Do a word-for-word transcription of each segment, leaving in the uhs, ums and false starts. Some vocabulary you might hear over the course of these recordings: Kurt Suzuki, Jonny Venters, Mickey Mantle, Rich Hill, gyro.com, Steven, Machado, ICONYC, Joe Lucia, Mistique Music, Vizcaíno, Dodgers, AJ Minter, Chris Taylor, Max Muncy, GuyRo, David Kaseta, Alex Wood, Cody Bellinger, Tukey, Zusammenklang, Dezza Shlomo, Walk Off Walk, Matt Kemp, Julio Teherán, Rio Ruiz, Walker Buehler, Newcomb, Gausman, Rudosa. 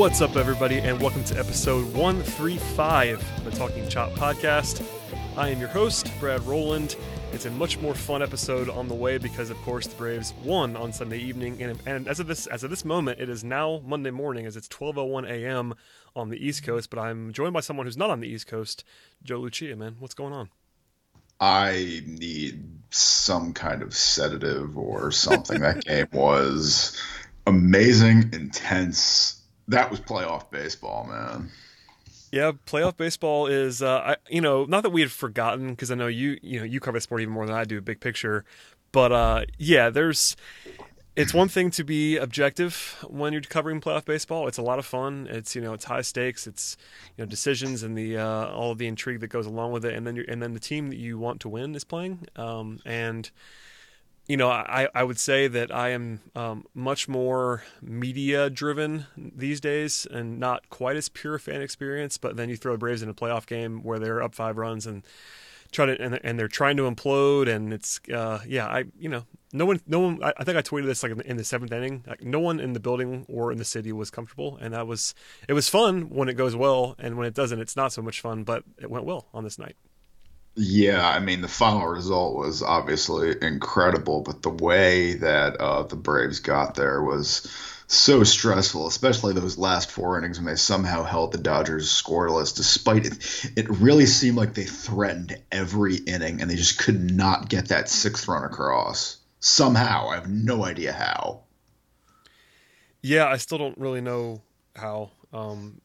What's up, everybody, and welcome to episode one thirty-five of the Talking Chop podcast. I am your host, Brad Rowland. It's a much more fun episode on the way because, of course, the Braves won on Sunday evening, and, and as of this as of this moment, it is now Monday morning as it's twelve oh one a.m. on the East Coast, but I'm joined by someone who's not on the East Coast, Joe Lucia, man. What's going on? I need some kind of sedative or something. That game was amazing, intense. That was playoff baseball, man. Yeah, playoff baseball is, uh, I, you know, not that we had forgotten, because I know you, you know, you cover the sport even more than I do, big picture. But uh, yeah, there's, it's one thing to be objective when you're covering playoff baseball. It's a lot of fun. It's, you know, it's high stakes. It's, you know, decisions and the uh, all of the intrigue that goes along with it. And then you're, and then the team that you want to win is playing. Um, and You know, I, I would say that I am um, much more media-driven these days and not quite as pure fan experience, but then you throw the Braves in a playoff game where they're up five runs and try to and, and they're trying to implode, and it's, uh, yeah, I you know, no one, no one. I, I think I tweeted this like in the, in the seventh inning. Like, no one in the building or in the city was comfortable, and that was, it was fun when it goes well, and when it doesn't, it's not so much fun, but it went well on this night. Yeah, I mean, the final result was obviously incredible, but the way that uh, the Braves got there was so stressful, especially those last four innings when they somehow held the Dodgers scoreless, despite it. It really seemed like they threatened every inning, and they just could not get that sixth run across. Somehow, I have no idea how. Yeah, I still don't really know how. Um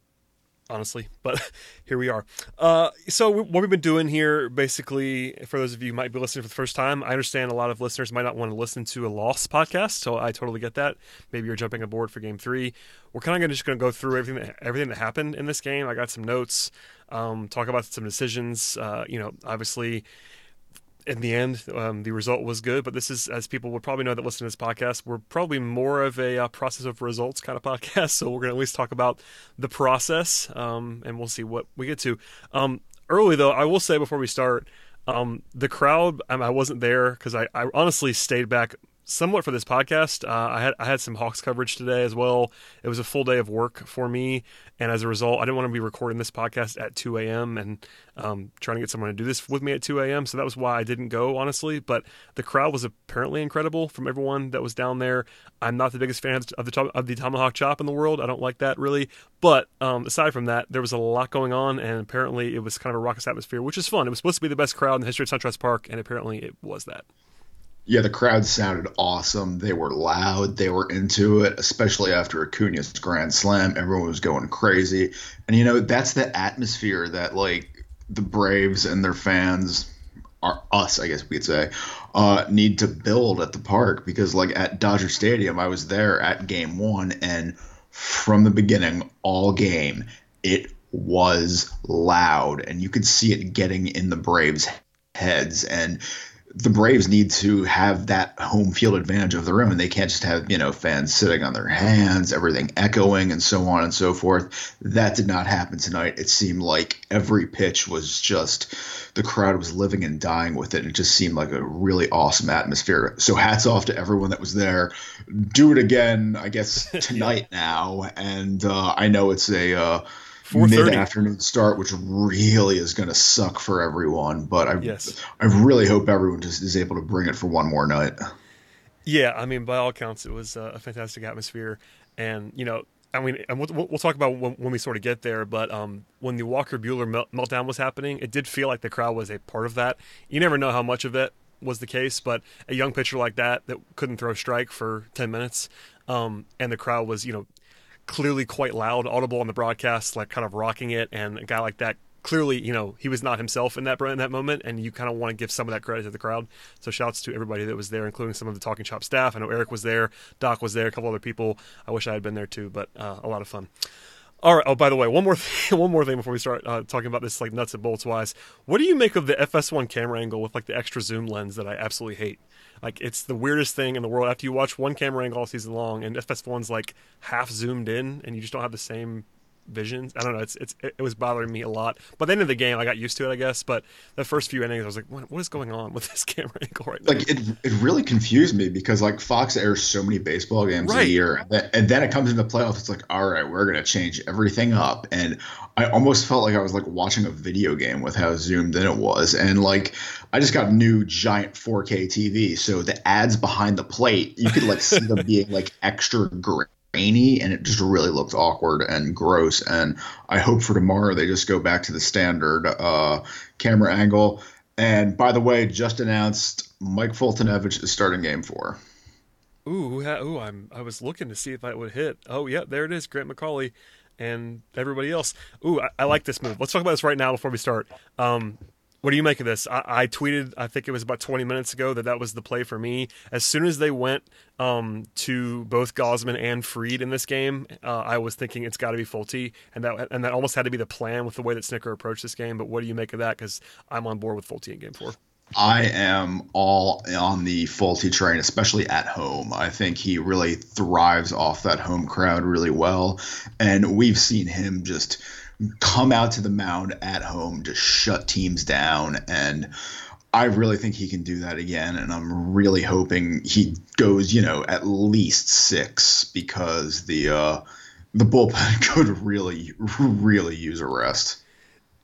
honestly, but here we are. Uh, so what we've been doing here, basically, for those of you who might be listening for the first time, I understand a lot of listeners might not want to listen to a loss podcast, so I totally get that. Maybe you're jumping aboard for game three. We're kind of gonna, just going to go through everything that, everything that happened in this game. I got some notes, um, talk about some decisions. Uh, you know, obviously, in the end, um, the result was good, but this is, as people would probably know that listen to this podcast, we're probably more of a uh, process of results kind of podcast, so we're going to at least talk about the process, um, and we'll see what we get to. Um, early, though, I will say before we start, um, the crowd, I, mean, I wasn't there because I, I honestly stayed back somewhat for this podcast. Uh, I had I had some Hawks coverage today as well. It was a full day of work for me, and as a result, I didn't want to be recording this podcast at two a.m. and um, trying to get someone to do this with me at two a.m., so that was why I didn't go, honestly. But the crowd was apparently incredible from everyone that was down there. I'm not the biggest fan of the, of the tomahawk chop in the world. I don't like that, really. But um, aside from that, there was a lot going on, and apparently it was kind of a raucous atmosphere, which is fun. It was supposed to be the best crowd in the history of SunTrust Park, and apparently it was that. Yeah, the crowd sounded awesome. They were loud. They were into it, especially after Acuña's grand slam. Everyone was going crazy. And, you know, that's the atmosphere that, like, the Braves and their fans, are us, I guess we could say, uh, need to build at the park. Because, like, at Dodger Stadium, I was there at game one, and from the beginning, all game, it was loud. And you could see it getting in the Braves' heads. And the Braves need to have that home field advantage of their own. They can't just have, you know, fans sitting on their hands, everything echoing and so on and so forth. That did not happen tonight. It seemed like every pitch was just the crowd was living and dying with it. It just seemed like a really awesome atmosphere. So hats off to everyone that was there. Do it again, I guess, tonight now. And uh, I know it's a uh, – mid-afternoon start, which really is going to suck for everyone, but I yes. I really hope everyone just is able to bring it for one more night. Yeah, I mean, by all accounts, it was a fantastic atmosphere, and, you know, I mean, and we'll, we'll talk about when, when we sort of get there, but um, when the Walker Buehler meltdown was happening, it did feel like the crowd was a part of that. You never know how much of that was the case, but a young pitcher like that that couldn't throw strike for ten minutes, um, and the crowd was, you know, clearly quite loud, audible on the broadcast, like kind of rocking it. And a guy like that, clearly, you know, he was not himself in that in that moment. And you kind of want to give some of that credit to the crowd. So shouts to everybody that was there, including some of the Talking Chop staff. I know Eric was there, Doc was there, a couple other people. I wish I had been there too, but uh, a lot of fun. All right. Oh, by the way, one more thing, one more thing before we start uh, talking about this, like, nuts and bolts wise. What do you make of the F S one camera angle with, like, the extra zoom lens that I absolutely hate? Like, it's the weirdest thing in the world. After you watch one camera angle all season long, and F S one's like half zoomed in, and you just don't have the same visions. I don't know. It's it's it was bothering me a lot. By the end of the game, I got used to it, I guess. But the first few innings, I was like, what, what is going on with this camera angle right now? Like it, it really confused me because like Fox airs so many baseball games right. a year, and then, and then it comes into playoffs. It's like, all right, we're gonna change everything up, and I almost felt like I was like watching a video game with how zoomed in it was, and like I just got a new giant four K T V, so the ads behind the plate, you could like see them being like extra great. And it just really looked awkward and gross. And I hope for tomorrow they just go back to the standard uh, camera angle. And by the way, just announced Mike Foltynewicz is starting game four. Ooh, ooh! I'm I was looking to see if that would hit. Oh yeah, there it is, Grant McCauley and everybody else. Ooh, I, I like this move. Let's talk about this right now before we start. Um, what do you make of this? I, I tweeted, I think it was about twenty minutes ago, that that was the play for me. As soon as they went um, to both Gausman and Fried in this game, uh, I was thinking it's got to be Folty, and that and that almost had to be the plan with the way that Snitker approached this game. But what do you make of that? Because I'm on board with Folty in game four. I am all on the Folty train, especially at home. I think he really thrives off that home crowd really well, and we've seen him just – come out to the mound at home to shut teams down, and I really think he can do that again, and I'm really hoping he goes, you know, at least six, because the uh, the bullpen could really, really use a rest.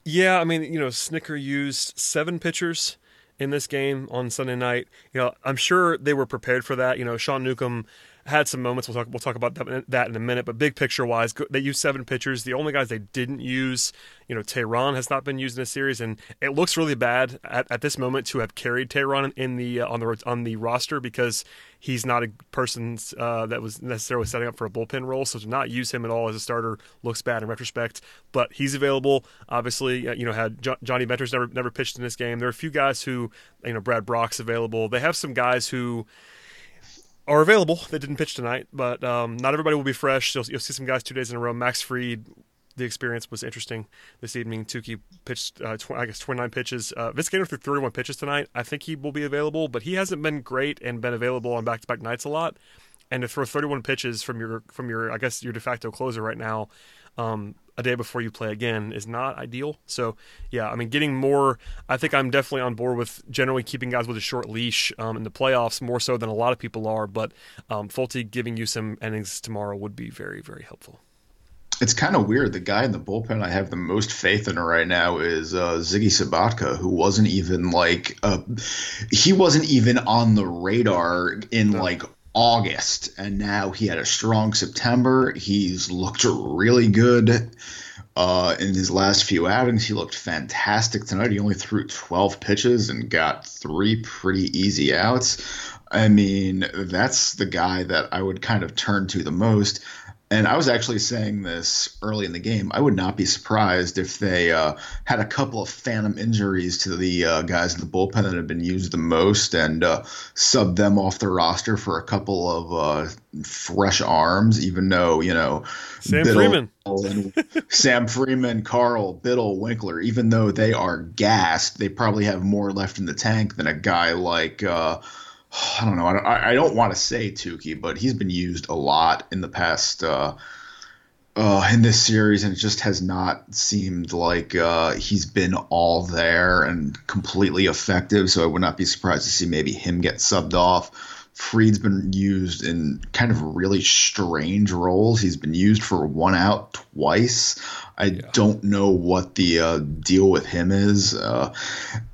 Yeah, I mean, you know, Snitker used seven pitchers in this game on Sunday night. You know, I'm sure they were prepared for that. You know, Sean Newcomb had some moments. We'll talk. We'll talk about that, that in a minute. But big picture wise, they used seven pitchers. The only guys they didn't use, you know, Teherán has not been used in this series, and it looks really bad at, at this moment to have carried Teherán in the uh, on the on the roster, because he's not a person uh, that was necessarily setting up for a bullpen role. So to not use him at all as a starter looks bad in retrospect. But he's available. Obviously, uh, you know, had jo- Jonny Venters never never pitched in this game. There are a few guys who, you know, Brad Brock's available. They have some guys who are available that didn't pitch tonight, but um, not everybody will be fresh. You'll, you'll see some guys two days in a row. Max Fried, the experience was interesting this evening. Tukey pitched, uh, tw- I guess, twenty-nine pitches. Uh, Vizcaíno threw thirty-one pitches tonight. I think he will be available, but he hasn't been great and been available on back-to-back nights a lot. And to throw thirty-one pitches from your, from your, I guess, your de facto closer right now, um, a day before you play again, is not ideal. So, yeah, I mean, getting more, I think I'm definitely on board with generally keeping guys with a short leash um, in the playoffs, more so than a lot of people are. But um, Folty giving you some innings tomorrow would be very, very helpful. It's kind of weird. The guy in the bullpen I have the most faith in right now is uh, Ziggy Sobotka, who wasn't even like uh, he wasn't even on the radar in no. like. August, and now he had a strong September. He's looked really good uh, in his last few outings. He looked fantastic tonight. He only threw twelve pitches and got three pretty easy outs. I mean, that's the guy that I would kind of turn to the most. And I was actually saying this early in the game. I would not be surprised if they uh, had a couple of phantom injuries to the uh, guys in the bullpen that have been used the most, and uh, subbed them off the roster for a couple of uh, fresh arms, even though, you know, Sam Biddle, Freeman. And Sam Freeman, Carl, Biddle, Winkler, even though they are gassed, they probably have more left in the tank than a guy like uh, – I don't know. I don't, I don't want to say Tukey, but he's been used a lot in the past uh, uh, in this series, and it just has not seemed like uh, he's been all there and completely effective. So I would not be surprised to see maybe him get subbed off. Fried's been used in kind of really strange roles. He's been used for one out twice. I yeah. don't know what the uh, deal with him is. Uh,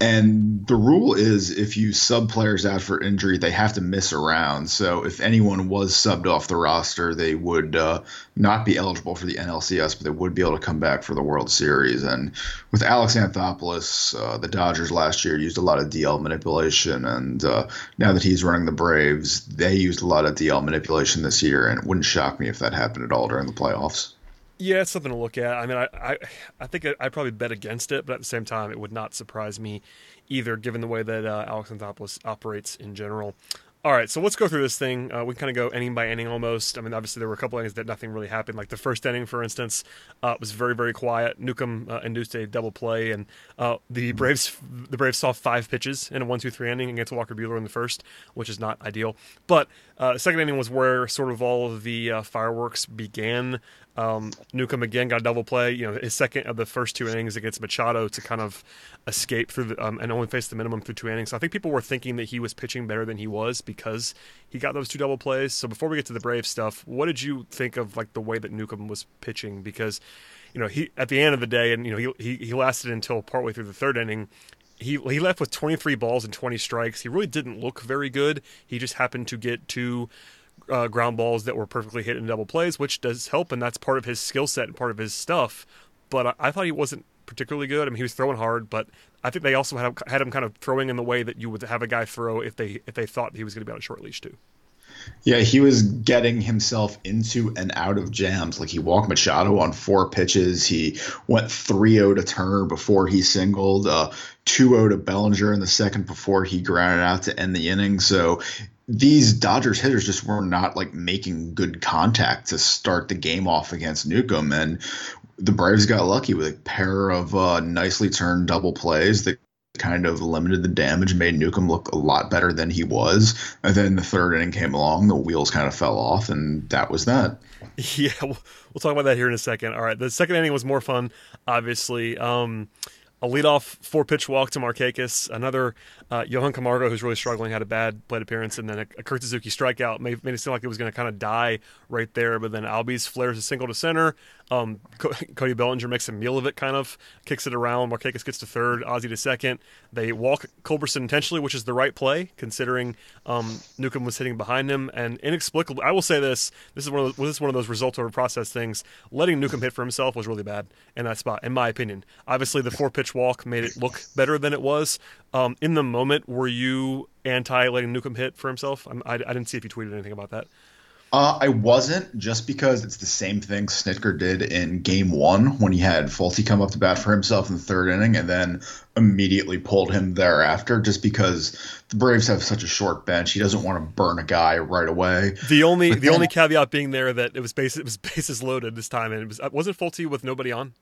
and the rule is if you sub players out for injury, they have to miss a round. So if anyone was subbed off the roster, they would uh, not be eligible for the N L C S, but they would be able to come back for the World Series. And with Alex Anthopoulos, uh, the Dodgers last year used a lot of D L manipulation. And uh, now that he's running the Braves, they used a lot of D L manipulation this year, and it wouldn't shock me if that happened at all during the playoffs. Yeah, it's something to look at. I mean, I I, I think I, I probably bet against it, but at the same time, it would not surprise me either, given the way that uh, Alex Anthopoulos operates in general. All right, so let's go through this thing. Uh, we kind of go inning by inning almost. I mean, obviously, there were a couple innings that nothing really happened. Like the first inning, for instance, uh, was very, very quiet. Newcomb uh, induced a double play, and uh, the Braves the Braves saw five pitches in a one two three inning against Walker Buehler in the first, which is not ideal. But uh, the second inning was where sort of all of the uh, fireworks began. Um, Newcomb again got a double play, you know, his second of the first two innings against Machado to kind of escape through the, um, and only face the minimum through two innings. So I think people were thinking that he was pitching better than he was because he got those two double plays. So before we get to the Brave stuff, what did you think of like the way that Newcomb was pitching? Because, you know, he at the end of the day, and you know, he he, he lasted until partway through the third inning. He he left with twenty-three balls and twenty strikes. He really didn't look very good. He just happened to get two Uh, ground balls that were perfectly hit in double plays, which does help, and that's part of his skill set and part of his stuff. But I, I thought he wasn't particularly good. I mean, he was throwing hard, but I think they also had, had him kind of throwing in the way that you would have a guy throw if they if they thought he was going to be on a short leash too. Yeah, he was getting himself into and out of jams. Like, he walked Machado on four pitches. He went three oh to Turner before he singled, uh, two oh to Bellinger in the second before he grounded out to end the inning. So these Dodgers hitters just were not like making good contact to start the game off against Newcomb, and the Braves got lucky with a pair of uh, nicely turned double plays that kind of limited the damage, made Newcomb look a lot better than he was. And then the third inning came along, the wheels kind of fell off, and that was that. Yeah, we'll, we'll talk about that here in a second. All right, the second inning was more fun, obviously. Um, A leadoff four-pitch walk to Markakis. Another uh, Johan Camargo, who's really struggling, had a bad plate appearance. And then a, a Kurt Suzuki strikeout made, made it seem like it was going to kind of die right there. But then Albies flares a single to center. Um, Co- Cody Bellinger makes a meal of it, kind of. Kicks it around. Markakis gets to third. Ozzie to second. They walk Culberson intentionally, which is the right play, considering um, Newcomb was hitting behind him. And inexplicably, I will say this. This is one of those, this is one of those result-over-process things. Letting Newcomb hit for himself was really bad in that spot, in my opinion. Obviously, the four-pitch walk made it look better than it was. Um, in the moment, were you anti letting Newcomb hit for himself? I'm, I, I didn't see if you tweeted anything about that. Uh, I wasn't, just because it's the same thing Snitker did in game one when he had Folty come up to bat for himself in the third inning and then immediately pulled him thereafter, just because the Braves have such a short bench. He doesn't want to burn a guy right away. The only but the then, only caveat being there that it was, base, it was bases loaded this time, and it was, wasn't Folty with nobody on?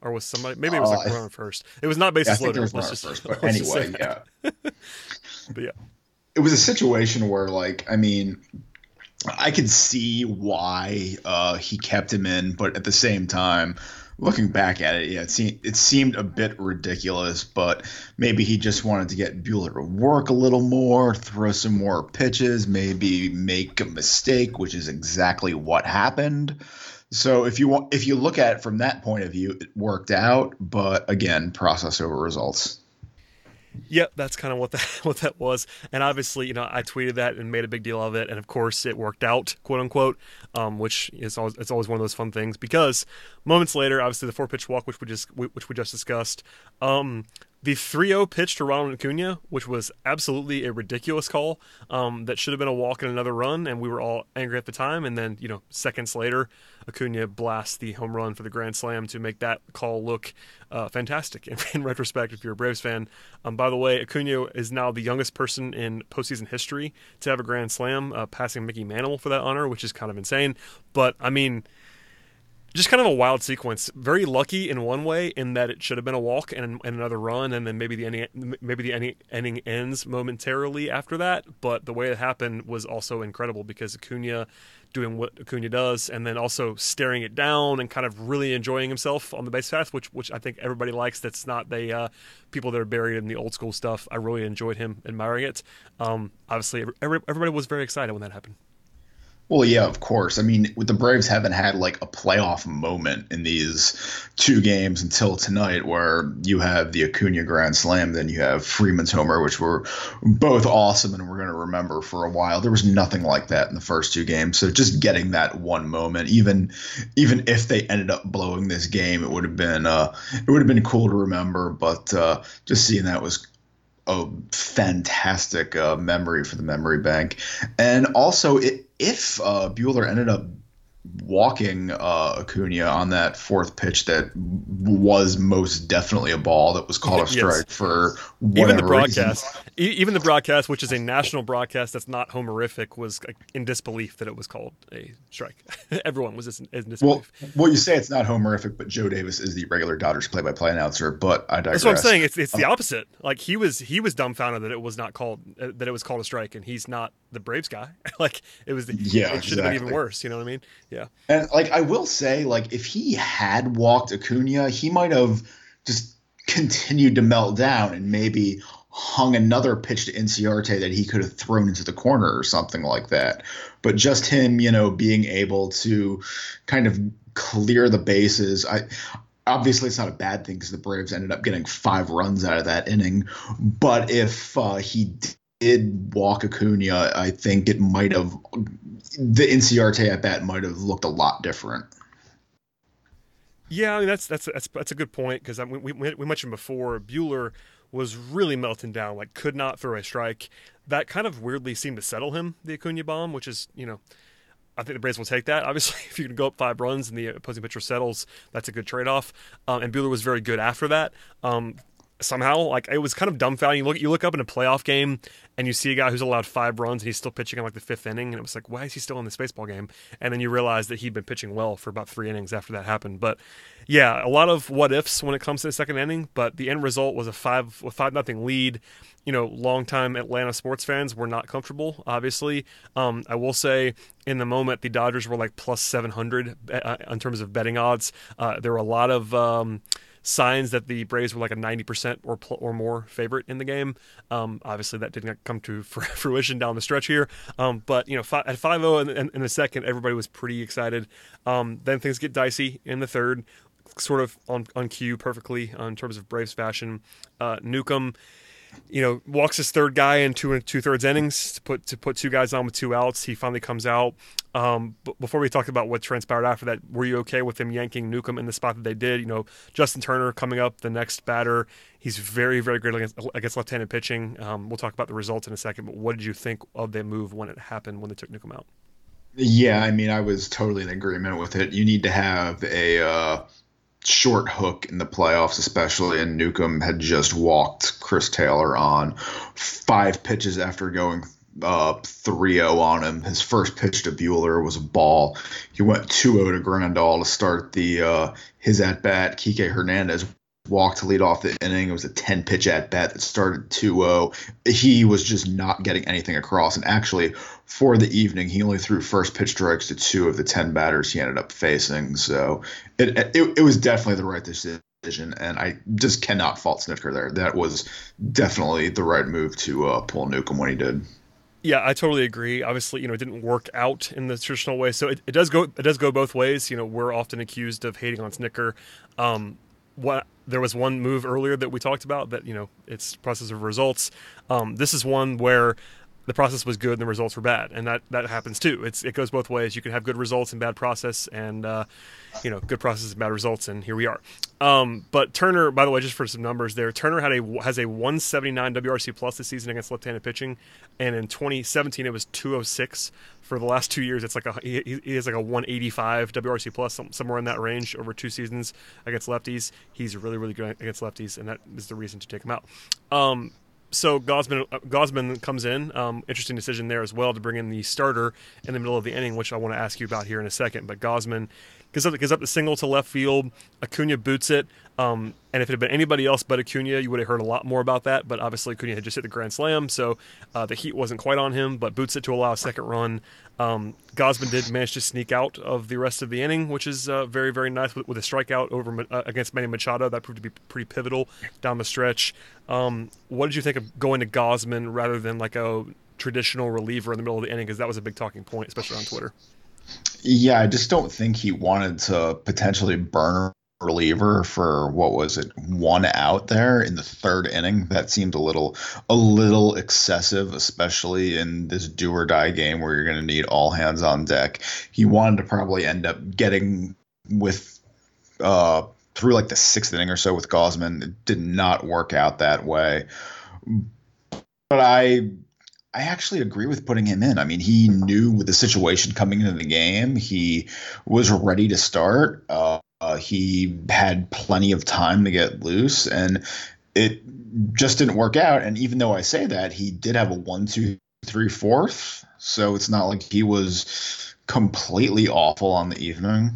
Or was somebody? Maybe it was like uh, runner first. It was not bases yeah, loaded. Let's just, first, but let's anyway, yeah. But yeah, it was a situation where, like, I mean, I could see why uh, he kept him in, but at the same time, looking back at it, yeah, it seemed it seemed a bit ridiculous. But maybe he just wanted to get Buehler to work a little more, throw some more pitches, maybe make a mistake, which is exactly what happened. So if you want, if you look at it from that point of view, it worked out. But again, process over results. Yeah, that's kind of what that what that was. And obviously, you know, I tweeted that and made a big deal of it. And of course, it worked out, quote unquote, um, which is always, it's always one of those fun things, because moments later, obviously, the four pitch walk, which we just which we just discussed. Um, The three oh pitch to Ronald Acuña, which was absolutely a ridiculous call um, that should have been a walk and another run, and we were all angry at the time. And then, you know, seconds later, Acuña blasts the home run for the grand slam to make that call look uh, fantastic. In, in retrospect, if you're a Braves fan, um, by the way, Acuña is now the youngest person in postseason history to have a grand slam, uh, passing Mickey Mantle for that honor, which is kind of insane. But I mean, just kind of a wild sequence. Very lucky in one way, in that it should have been a walk and, and another run, and then maybe the ending, maybe the ending, ending ends momentarily after that. But the way it happened was also incredible, because Acuña doing what Acuña does, and then also staring it down and kind of really enjoying himself on the base path, which which I think everybody likes. That's not the uh, people that are buried in the old school stuff. I really enjoyed him admiring it. Um, obviously, every, everybody was very excited when that happened. Well, yeah, of course. I mean, the Braves haven't had like a playoff moment in these two games until tonight, where you have the Acuña grand slam, then you have Freeman's homer, which were both awesome and we're going to remember for a while. There was nothing like that in the first two games. So just getting that one moment, even even if they ended up blowing this game, it would have been uh, it would have been cool to remember. But uh, just seeing that was a fantastic uh, memory for the memory bank. And also, it, if uh, Buehler ended up walking uh, Acuña on that fourth pitch, that was most definitely a ball that was called a strike. Yes. For whatever even the broadcast, reason. even the broadcast, which is a national broadcast that's not homerific, was in disbelief that it was called a strike. Everyone was in disbelief. Well, well, you say it's not homerific, but Joe Davis is the regular Dodgers play-by-play announcer. But I digress. That's what I'm saying. It's it's um, the opposite. Like, he was he was dumbfounded that it was not called uh, that it was called a strike, and he's not the Braves guy. Like it was, the, yeah, it should exactly. have been even worse. You know what I mean? Yeah. And like, I will say, like, if he had walked Acuña, he might have just continued to melt down and maybe hung another pitch to Inciarte that he could have thrown into the corner or something like that. But just him, you know, being able to kind of clear the bases. I, Obviously, it's not a bad thing because the Braves ended up getting five runs out of that inning. But if uh, he did walk Acuña, I think it might have – the Inciarte at bat might have looked a lot different. Yeah, I mean, that's that's that's, that's a good point because we, we, we mentioned before Buehler was really melting down, like could not throw a strike. That kind of weirdly seemed to settle him, the Acuña bomb, which is, you know – I think the Braves will take that. Obviously, if you can go up five runs and the opposing pitcher settles, that's a good trade-off. Um, and Buehler was very good after that. Um, somehow, like it was kind of dumbfounding. You look, you look up in a playoff game and you see a guy who's allowed five runs and he's still pitching in like the fifth inning, and it was like, why is he still in this baseball game? And then you realize that he'd been pitching well for about three innings after that happened. But yeah, a lot of what ifs when it comes to the second inning. But the end result was a five, a five nothing lead. You know, longtime Atlanta sports fans were not comfortable, obviously. Um, I will say, in the moment, the Dodgers were like plus seven hundred uh, in terms of betting odds. Uh, there were a lot of um, signs that the Braves were like a ninety percent or pl- or more favorite in the game. Um, obviously, that didn't come to fruition down the stretch here. Um, but, you know, fi- at five oh in, in, in the second, everybody was pretty excited. Um, then things get dicey in the third, sort of on, on cue perfectly uh, in terms of Braves fashion. Uh, Newcomb, you know, walks his third guy in two and two-thirds innings to put to put two guys on with two outs. He finally comes out. Um, but before we talk about what transpired after that, were you okay with them yanking Newcomb in the spot that they did? You know, Justin Turner coming up, the next batter. He's very, very good against, against left-handed pitching. Um, we'll talk about the results in a second, but what did you think of the move when it happened, when they took Newcomb out? Yeah, I mean, I was totally in agreement with it. You need to have a uh... – short hook in the playoffs, especially, and Newcomb had just walked Chris Taylor on five pitches after going uh, three oh on him. His first pitch to Buehler was a ball. He went two oh to Grandal to start the uh, his at-bat. Kike Hernandez walked to lead off the inning. It was a ten-pitch at-bat that started two oh. He was just not getting anything across, and actually, for the evening, he only threw first pitch strikes to two of the ten batters he ended up facing. So it it, it was definitely the right decision, and I just cannot fault Snitker there. That was definitely the right move to uh, pull Newcomb when he did. Yeah, I totally agree. Obviously, you know, it didn't work out in the traditional way, so it, it does go it does go both ways. You know, we're often accused of hating on Snitker. Um, what there was one move earlier that we talked about that, you know, it's process of results. Um, this is one where the process was good and the results were bad, and that, that happens too. It's it goes both ways. You can have good results and bad process, and uh, you know, good process and bad results, and here we are. Um, but Turner, by the way, just for some numbers there, Turner had a has a one seventy-nine W R C plus this season against left-handed pitching, and in twenty seventeen it was two oh six. For the last two years, it's like a he, he has like a one eighty-five W R C plus, somewhere in that range over two seasons against lefties. He's really really good against lefties, and that is the reason to take him out. Um, So Gausman, Gausman comes in. Um, interesting decision there as well to bring in the starter in the middle of the inning, which I want to ask you about here in a second. But Gausman gives up, gives up the single to left field. Acuña boots it. Um, and if it had been anybody else but Acuña, you would have heard a lot more about that. But obviously Acuña had just hit the grand slam, so uh, the heat wasn't quite on him, but boots it to allow a second run. Um, Gausman did manage to sneak out of the rest of the inning, which is uh, very, very nice with, with a strikeout over uh, against Manny Machado. That proved to be pretty pivotal down the stretch. Um, what did you think of going to Gausman rather than like a traditional reliever in the middle of the inning? Because that was a big talking point, especially on Twitter. Yeah, I just don't think he wanted to potentially burn reliever for what was it one out there in the third inning. That seemed a little a little excessive, especially in this do or die game where you're going to need all hands on deck. He wanted to probably end up getting with uh through like the sixth inning or so with Gausman. It did not work out that way, but I I actually agree with putting him in. I mean, he knew with the situation coming into the game, he was ready to start. uh Uh, he had plenty of time to get loose, and it just didn't work out. And even though I say that, he did have a one, two, three, fourth. So it's not like he was completely awful on the evening.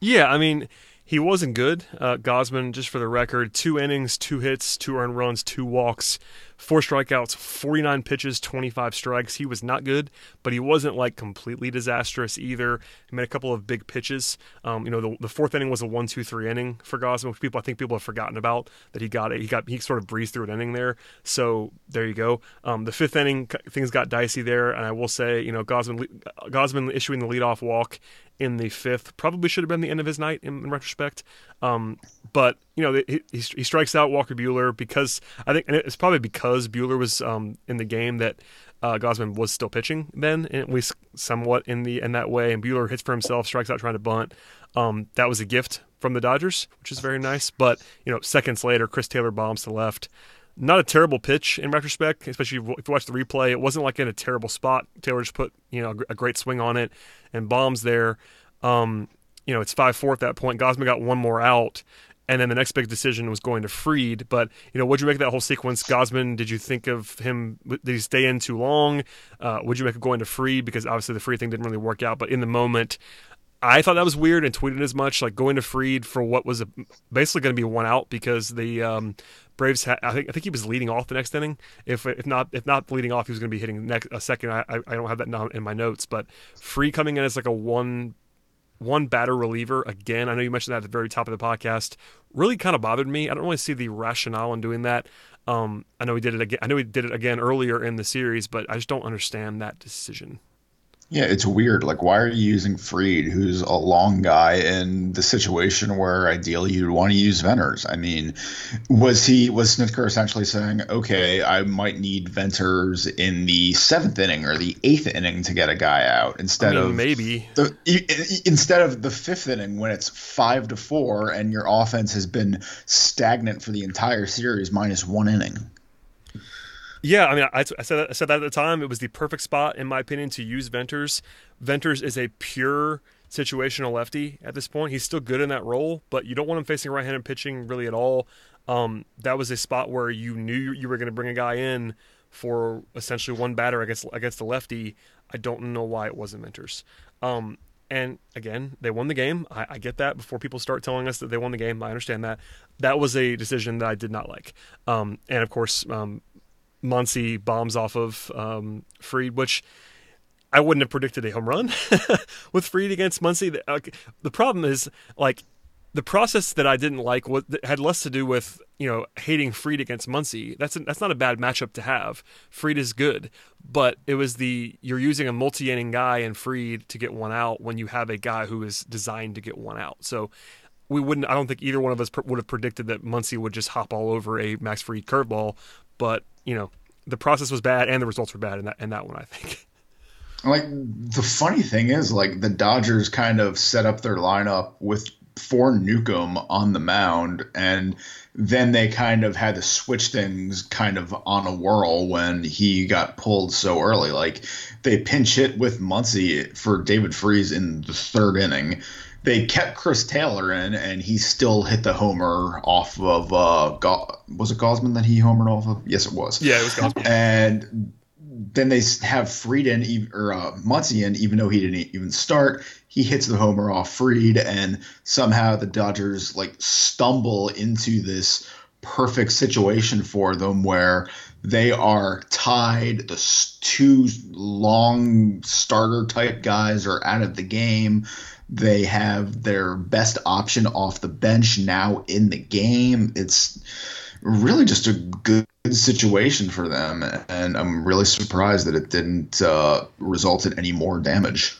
Yeah, I mean, he wasn't good. Uh, Gausman, just for the record, two innings, two hits, two earned runs, two walks, Four strikeouts, forty-nine pitches, twenty-five strikes. He was not good, but he wasn't like completely disastrous either. He made a couple of big pitches. Um, you know, the, the fourth inning was a one two three inning for Gausman, which people I think people have forgotten about that he got it. He got he sort of breezed through an inning there. So there you go. Um, the fifth inning things got dicey there, and I will say, you know, Gausman Gausman issuing the leadoff walk in the fifth probably should have been the end of his night in, in retrospect. Um, but you know, he, he, he strikes out Walker Buehler because I think, and it's probably because Buehler was um, in the game that uh, Gausman was still pitching then, at least somewhat in the in that way. And Buehler hits for himself, strikes out trying to bunt. Um, that was a gift from the Dodgers, which is very nice. But you know, seconds later, Chris Taylor bombs to left. Not a terrible pitch in retrospect, especially if you watch the replay. It wasn't like in a terrible spot. Taylor just put, you know, a great swing on it and bombs there. Um, you know, it's five four at that point. Gausman got one more out, and then the next big decision was going to Fried. But, you know, what'd you make of that whole sequence? Gausman, did you think of him, did he stay in too long? Uh, what'd you make of going to Fried? Because obviously the Fried thing didn't really work out, but in the moment, I thought that was weird and tweeted as much, like going to Fried for what was a, basically going to be one out because the um, Braves, ha- I think I think he was leading off the next inning. If if not if not leading off, he was going to be hitting next, a second. I I don't have that in my notes, but Fried coming in as like a one one batter reliever again. I know you mentioned that at the very top of the podcast. Really kind of bothered me. I don't really see the rationale in doing that. Um, I know he did it again. I know he did it again earlier in the series, but I just don't understand that decision. Yeah, it's weird. Like, why are you using Fried, who's a long guy, in the situation where ideally you'd want to use Venters? I mean, was he was Snitker essentially saying, okay, I might need Venters in the seventh inning or the eighth inning to get a guy out instead I mean, of maybe the, instead of the fifth inning when it's five to four and your offense has been stagnant for the entire series minus one inning? Yeah, I mean, I, I, said that, I said that at the time. It was the perfect spot, in my opinion, to use Venters. Venters is a pure situational lefty at this point. He's still good in that role, but you don't want him facing right-handed pitching really at all. Um, that was a spot where you knew you were going to bring a guy in for essentially one batter against against the lefty. I don't know why it wasn't Venters. Um, and, again, they won the game. I, I get that. Before people start telling us that they won the game, I understand that. That was a decision that I did not like. Um, and, of course, um, Muncy bombs off of um, Fried, which I wouldn't have predicted a home run with Fried against Muncy. The, uh, the problem is, like, the process that I didn't like was, had less to do with, you know, hating Fried against Muncy. That's a, that's not a bad matchup to have. Fried is good, but it was the you're using a multi-inning guy in Fried to get one out when you have a guy who is designed to get one out. So. We wouldn't. I don't think either one of us pr- would have predicted that Muncy would just hop all over a Max Fried curveball. But you know, the process was bad and the results were bad in that in that one. I think. Like the funny thing is, like the Dodgers kind of set up their lineup with for Newcomb on the mound, and then they kind of had to switch things kind of on a whirl when he got pulled so early. Like they pinch hit with Muncy for David Freese in the third inning. They kept Chris Taylor in, and he still hit the homer off of uh, – Ga- was it Gausman that he homered off of? Yes, it was. Yeah, it was Gausman. And then they have Fried in – or uh, Muncy in, even though he didn't even start. He hits the homer off Fried, and somehow the Dodgers, like, stumble into this perfect situation for them where they are tied. The two long starter-type guys are out of the game. They have their best option off the bench now in the game. It's really just a good situation for them, and I'm really surprised that it didn't uh, result in any more damage.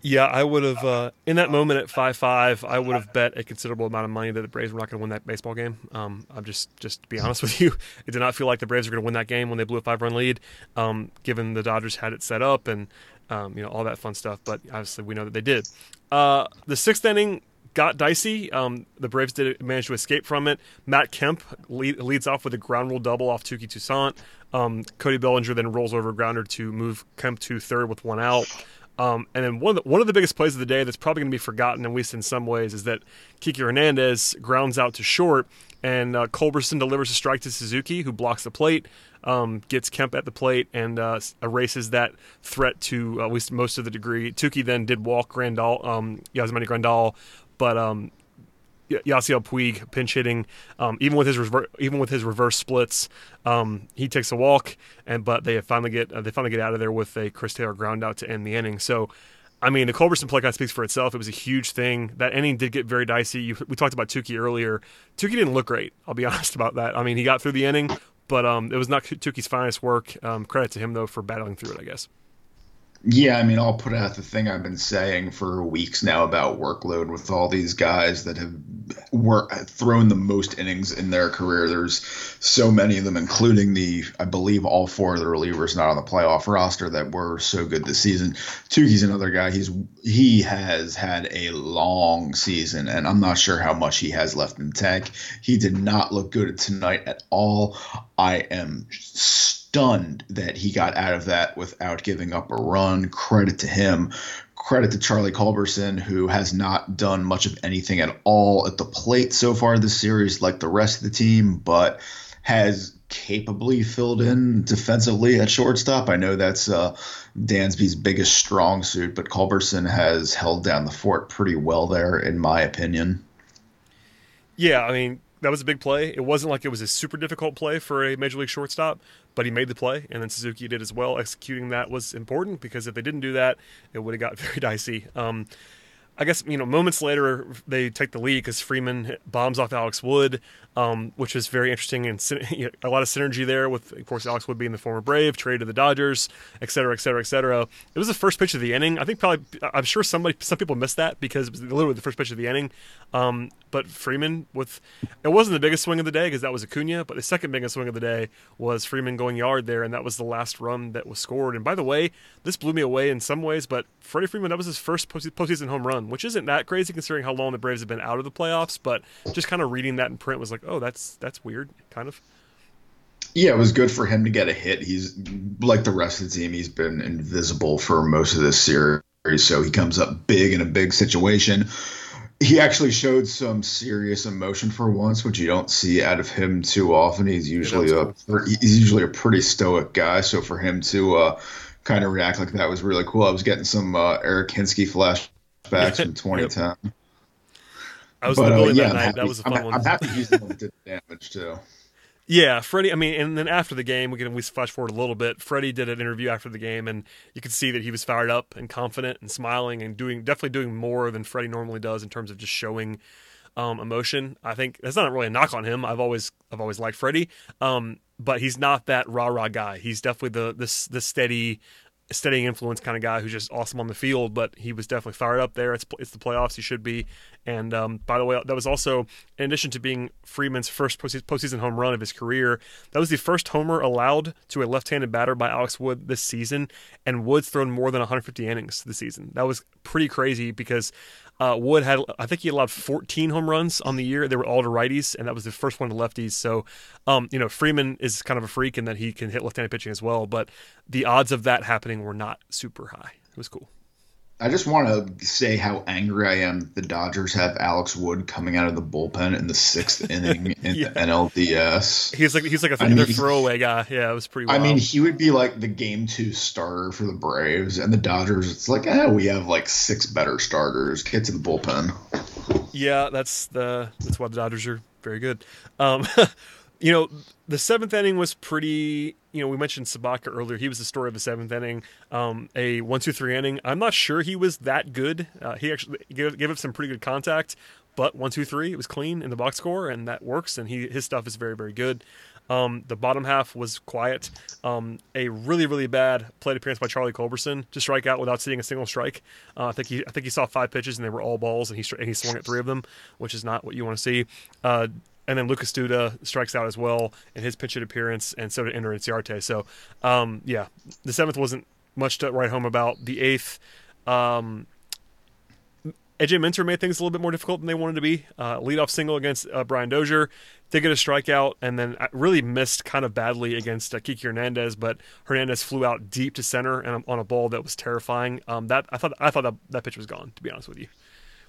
Yeah, I would have uh, – in that moment at five five, I would have bet a considerable amount of money that the Braves were not going to win that baseball game. Um, I'm just just to be honest with you, it did not feel like the Braves were going to win that game when they blew a five-run lead, um, given the Dodgers had it set up and – Um, you know, all that fun stuff, but obviously we know that they did. Uh, the sixth inning got dicey. Um, the Braves did manage to escape from it. Matt Kemp lead, leads off with a ground rule double off Tukey Toussaint. Um, Cody Bellinger then rolls over a grounder to move Kemp to third with one out. Um, and then one of, the, one of the biggest plays of the day that's probably going to be forgotten, at least in some ways, is that Kiki Hernandez grounds out to short, and uh, Culberson delivers a strike to Suzuki, who blocks the plate. Um, gets Kemp at the plate and uh, erases that threat to uh, at least most of the degree. Tukey then did walk Grandal, um, Yasmani Grandal, but um, Yasiel Puig pinch hitting, um, even with his rever- even with his reverse splits, um, he takes a walk, and but they finally get uh, they finally get out of there with a Chris Taylor ground out to end the inning. So, I mean, the Culberson play kind of speaks for itself. It was a huge thing. That inning did get very dicey. You, we talked about Tukey earlier. Tukey didn't look great. I'll be honest about that. I mean, he got through the inning, but um, it was not Tukey's finest work. Um, credit to him though for battling through it, I guess. Yeah, I mean, I'll put out the thing I've been saying for weeks now about workload with all these guys that have were thrown the most innings in their career. There's so many of them, including the, I believe, all four of the relievers not on the playoff roster that were so good this season. Tukey's another guy. He's he has had a long season, and I'm not sure how much he has left in the tank. He did not look good tonight at all. I am so stunned that he got out of that without giving up a run. Credit to him. Credit to Charlie Culberson, who has not done much of anything at all at the plate so far this series, like the rest of the team, but has capably filled in defensively at shortstop. I know that's uh, Dansby's biggest strong suit, but Culberson has held down the fort pretty well there, in my opinion. Yeah, I mean, that was a big play. It wasn't like it was a super difficult play for a major league shortstop, but he made the play, and then Suzuki did as well. Executing that was important, because if they didn't do that, it would have got very dicey. Um, I guess, you know, moments later, they take the lead because Freeman bombs off Alex Wood, um, which is very interesting, and you know, a lot of synergy there with, of course, Alex Wood being the former Brave, traded to the Dodgers, et cetera, et cetera, et cetera. It was the first pitch of the inning. I think probably, I'm sure somebody, some people missed that because it was literally the first pitch of the inning. Um, but Freeman with, it wasn't the biggest swing of the day because that was Acuña, but the second biggest swing of the day was Freeman going yard there, and that was the last run that was scored. And by the way, this blew me away in some ways, but Freddie Freeman, that was his first postseason home run, which isn't that crazy considering how long the Braves have been out of the playoffs, but just kind of reading that in print was like, oh, that's that's weird, kind of. Yeah, it was good for him to get a hit. He's, like the rest of the team, he's been invisible for most of this series, so he comes up big in a big situation. He actually showed some serious emotion for once, which you don't see out of him too often. He's usually yeah, cool. a he's usually a pretty stoic guy, so for him to uh, kind of react like that was really cool. I was getting some uh, Eric Hinsky flashbacks from twenty ten. Yep. I was but, in the building uh, yeah, that night. Happy, that was a fun I'm, one. I'm happy he's the one that did the damage too. Yeah, Freddie, I mean, and then after the game, we can at least flash forward a little bit. Freddie did an interview after the game, and you could see that he was fired up and confident and smiling and doing definitely doing more than Freddie normally does in terms of just showing um, emotion. I think that's not really a knock on him. I've always I've always liked Freddie, um, but he's not that rah-rah guy. He's definitely the the, the steady steadying influence kind of guy who's just awesome on the field, but he was definitely fired up there. It's it's the playoffs, he should be. And um, by the way, that was also, in addition to being Freeman's first postseason home run of his career, that was the first homer allowed to a left-handed batter by Alex Wood this season, and Wood's thrown more than one hundred fifty innings this season. That was pretty crazy because uh, Wood had, I think he allowed fourteen home runs on the year. They were all to righties, and that was the first one to lefties. So, um, you know, Freeman is kind of a freak in that he can hit left-handed pitching as well, but the odds of that happening were not super high. It was cool. I just want to say how angry I am the Dodgers have Alex Wood coming out of the bullpen in the sixth inning in yeah. the N L D S. He's like he's like a th- I mean, throwaway guy. Yeah, it was pretty wild. I mean, he would be like the game two starter for the Braves, and the Dodgers, it's like, eh, we have like six better starters. Get to the bullpen. Yeah, that's the that's why the Dodgers are very good. Um, you know, the seventh inning was pretty... You know, we mentioned Sabaka earlier. He was the story of the seventh inning, um, a one two three inning. I'm not sure he was that good. Uh, he actually gave, gave up some pretty good contact, but one two three, it was clean in the box score, and that works, and he his stuff is very, very good. Um, the bottom half was quiet. Um, a really, really bad plate appearance by Charlie Culberson to strike out without seeing a single strike. Uh, I think he, I think he saw five pitches, and they were all balls, and he, and he swung at three of them, which is not what you want to see. Uh, And then Lucas Duda strikes out as well in his pinch hit appearance, and so did Ender Inciarte. So, um, yeah, the seventh wasn't much to write home about. The eighth, um, A J Minter made things a little bit more difficult than they wanted to be. Uh, leadoff single against uh, Brian Dozier. Did get a strikeout, and then really missed kind of badly against uh, Kiki Hernandez, but Hernandez flew out deep to center and on a ball that was terrifying. Um, that I thought I thought that, that pitch was gone, to be honest with you.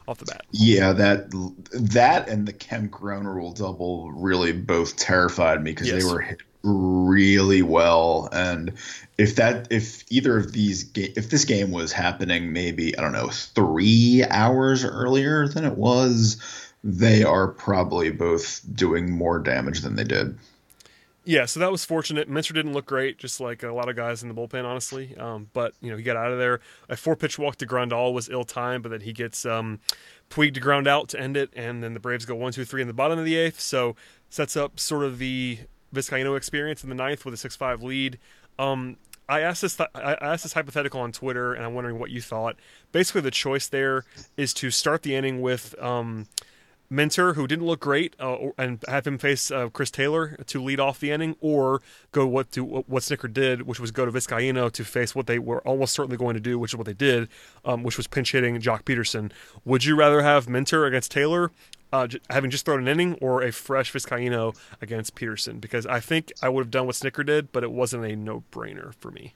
Off the bat. Yeah, that that and the Kemp Groner rule double really both terrified me because yes. they were hit really well. And if that if either of these ga- if this game was happening maybe I don't know three hours earlier than it was, they are probably both doing more damage than they did. Yeah, so that was fortunate. Minter didn't look great, just like a lot of guys in the bullpen, honestly. Um, but, you know, he got out of there. A four-pitch walk to Grandal was ill-timed, but then he gets um, Puig to ground out to end it, and then the Braves go one, two, three in the bottom of the eighth, so sets up sort of the Vizcaíno experience in the ninth with a six five lead. Um, I asked this th- I asked this hypothetical on Twitter, and I'm wondering what you thought. Basically, the choice there is to start the inning with um, Minter, who didn't look great, uh, and have him face uh, Chris Taylor to lead off the inning, or go what to what Snitker did, which was go to Vizcaíno to face what they were almost certainly going to do, which is what they did, um, which was pinch hitting Joc Pederson. Would you rather have Minter against Taylor, Uh, j- having just thrown an inning, or a fresh Vizcaíno against Pederson? Because I think I would have done what Snitker did, but it wasn't a no-brainer for me.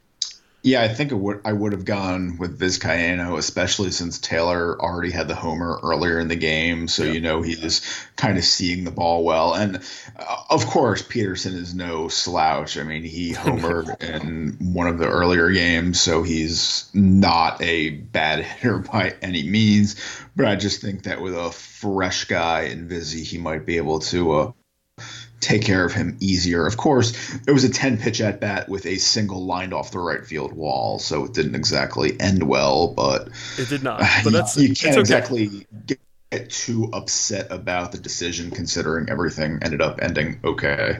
Yeah, I think it would, I would have gone with Vizcaíno, especially since Taylor already had the homer earlier in the game, so yep. you know he is kind of seeing the ball well. And, uh, of course, Pederson is no slouch. I mean, he homered in one of the earlier games, so he's not a bad hitter by any means. But I just think that with a fresh guy in Vizzy, he might be able to uh, – take care of him easier. Of course, it was a ten-pitch at-bat with a single lined off the right field wall, so it didn't exactly end well, but... It did not. But that's, you, you can't okay. exactly get too upset about the decision, considering everything ended up ending okay.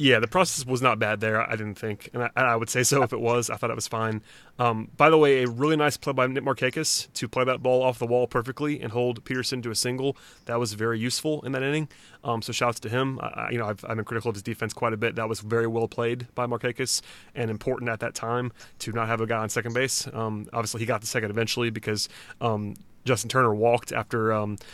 Yeah, the process was not bad there, I didn't think. And I, and I would say so if it was. I thought it was fine. Um, by the way, a really nice play by Nick Markakis to play that ball off the wall perfectly and hold Pederson to a single. That was very useful in that inning. Um, so shouts to him. I, you know, I've, I've been critical of his defense quite a bit. That was very well played by Markakis, and important at that time to not have a guy on second base. Um, obviously, he got to second eventually because um, Justin Turner walked after um, –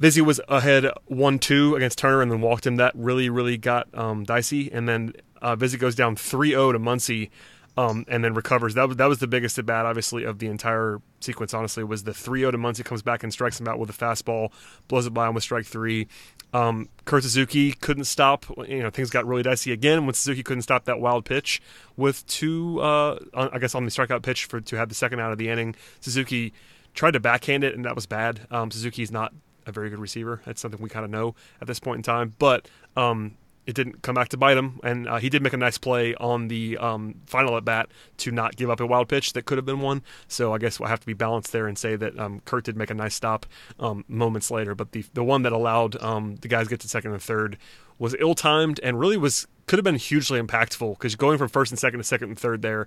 Vizzy was ahead one two against Turner and then walked him. That really, really got um, dicey. And then uh, Vizzy goes down three oh to Muncy um, and then recovers. That was, that was the biggest at-bat, obviously, of the entire sequence, honestly, was the three oh to Muncy, comes back and strikes him out with a fastball, blows it by him with strike three. Um, Kurt Suzuki couldn't stop. You know, things got really dicey again when Suzuki couldn't stop that wild pitch with two, uh, on, I guess, on the strikeout pitch for to have the second out of the inning. Suzuki tried to backhand it, and that was bad. Um, Suzuki's not a very good receiver. That's something we kind of know at this point in time, but um, it didn't come back to bite him, and uh, he did make a nice play on the um, final at-bat to not give up a wild pitch that could have been one, so I guess we'll have to be balanced there and say that um, Kurt did make a nice stop um, moments later, but the the one that allowed um, the guys to get to second and third was ill-timed and really was could have been hugely impactful, because going from first and second to second and third there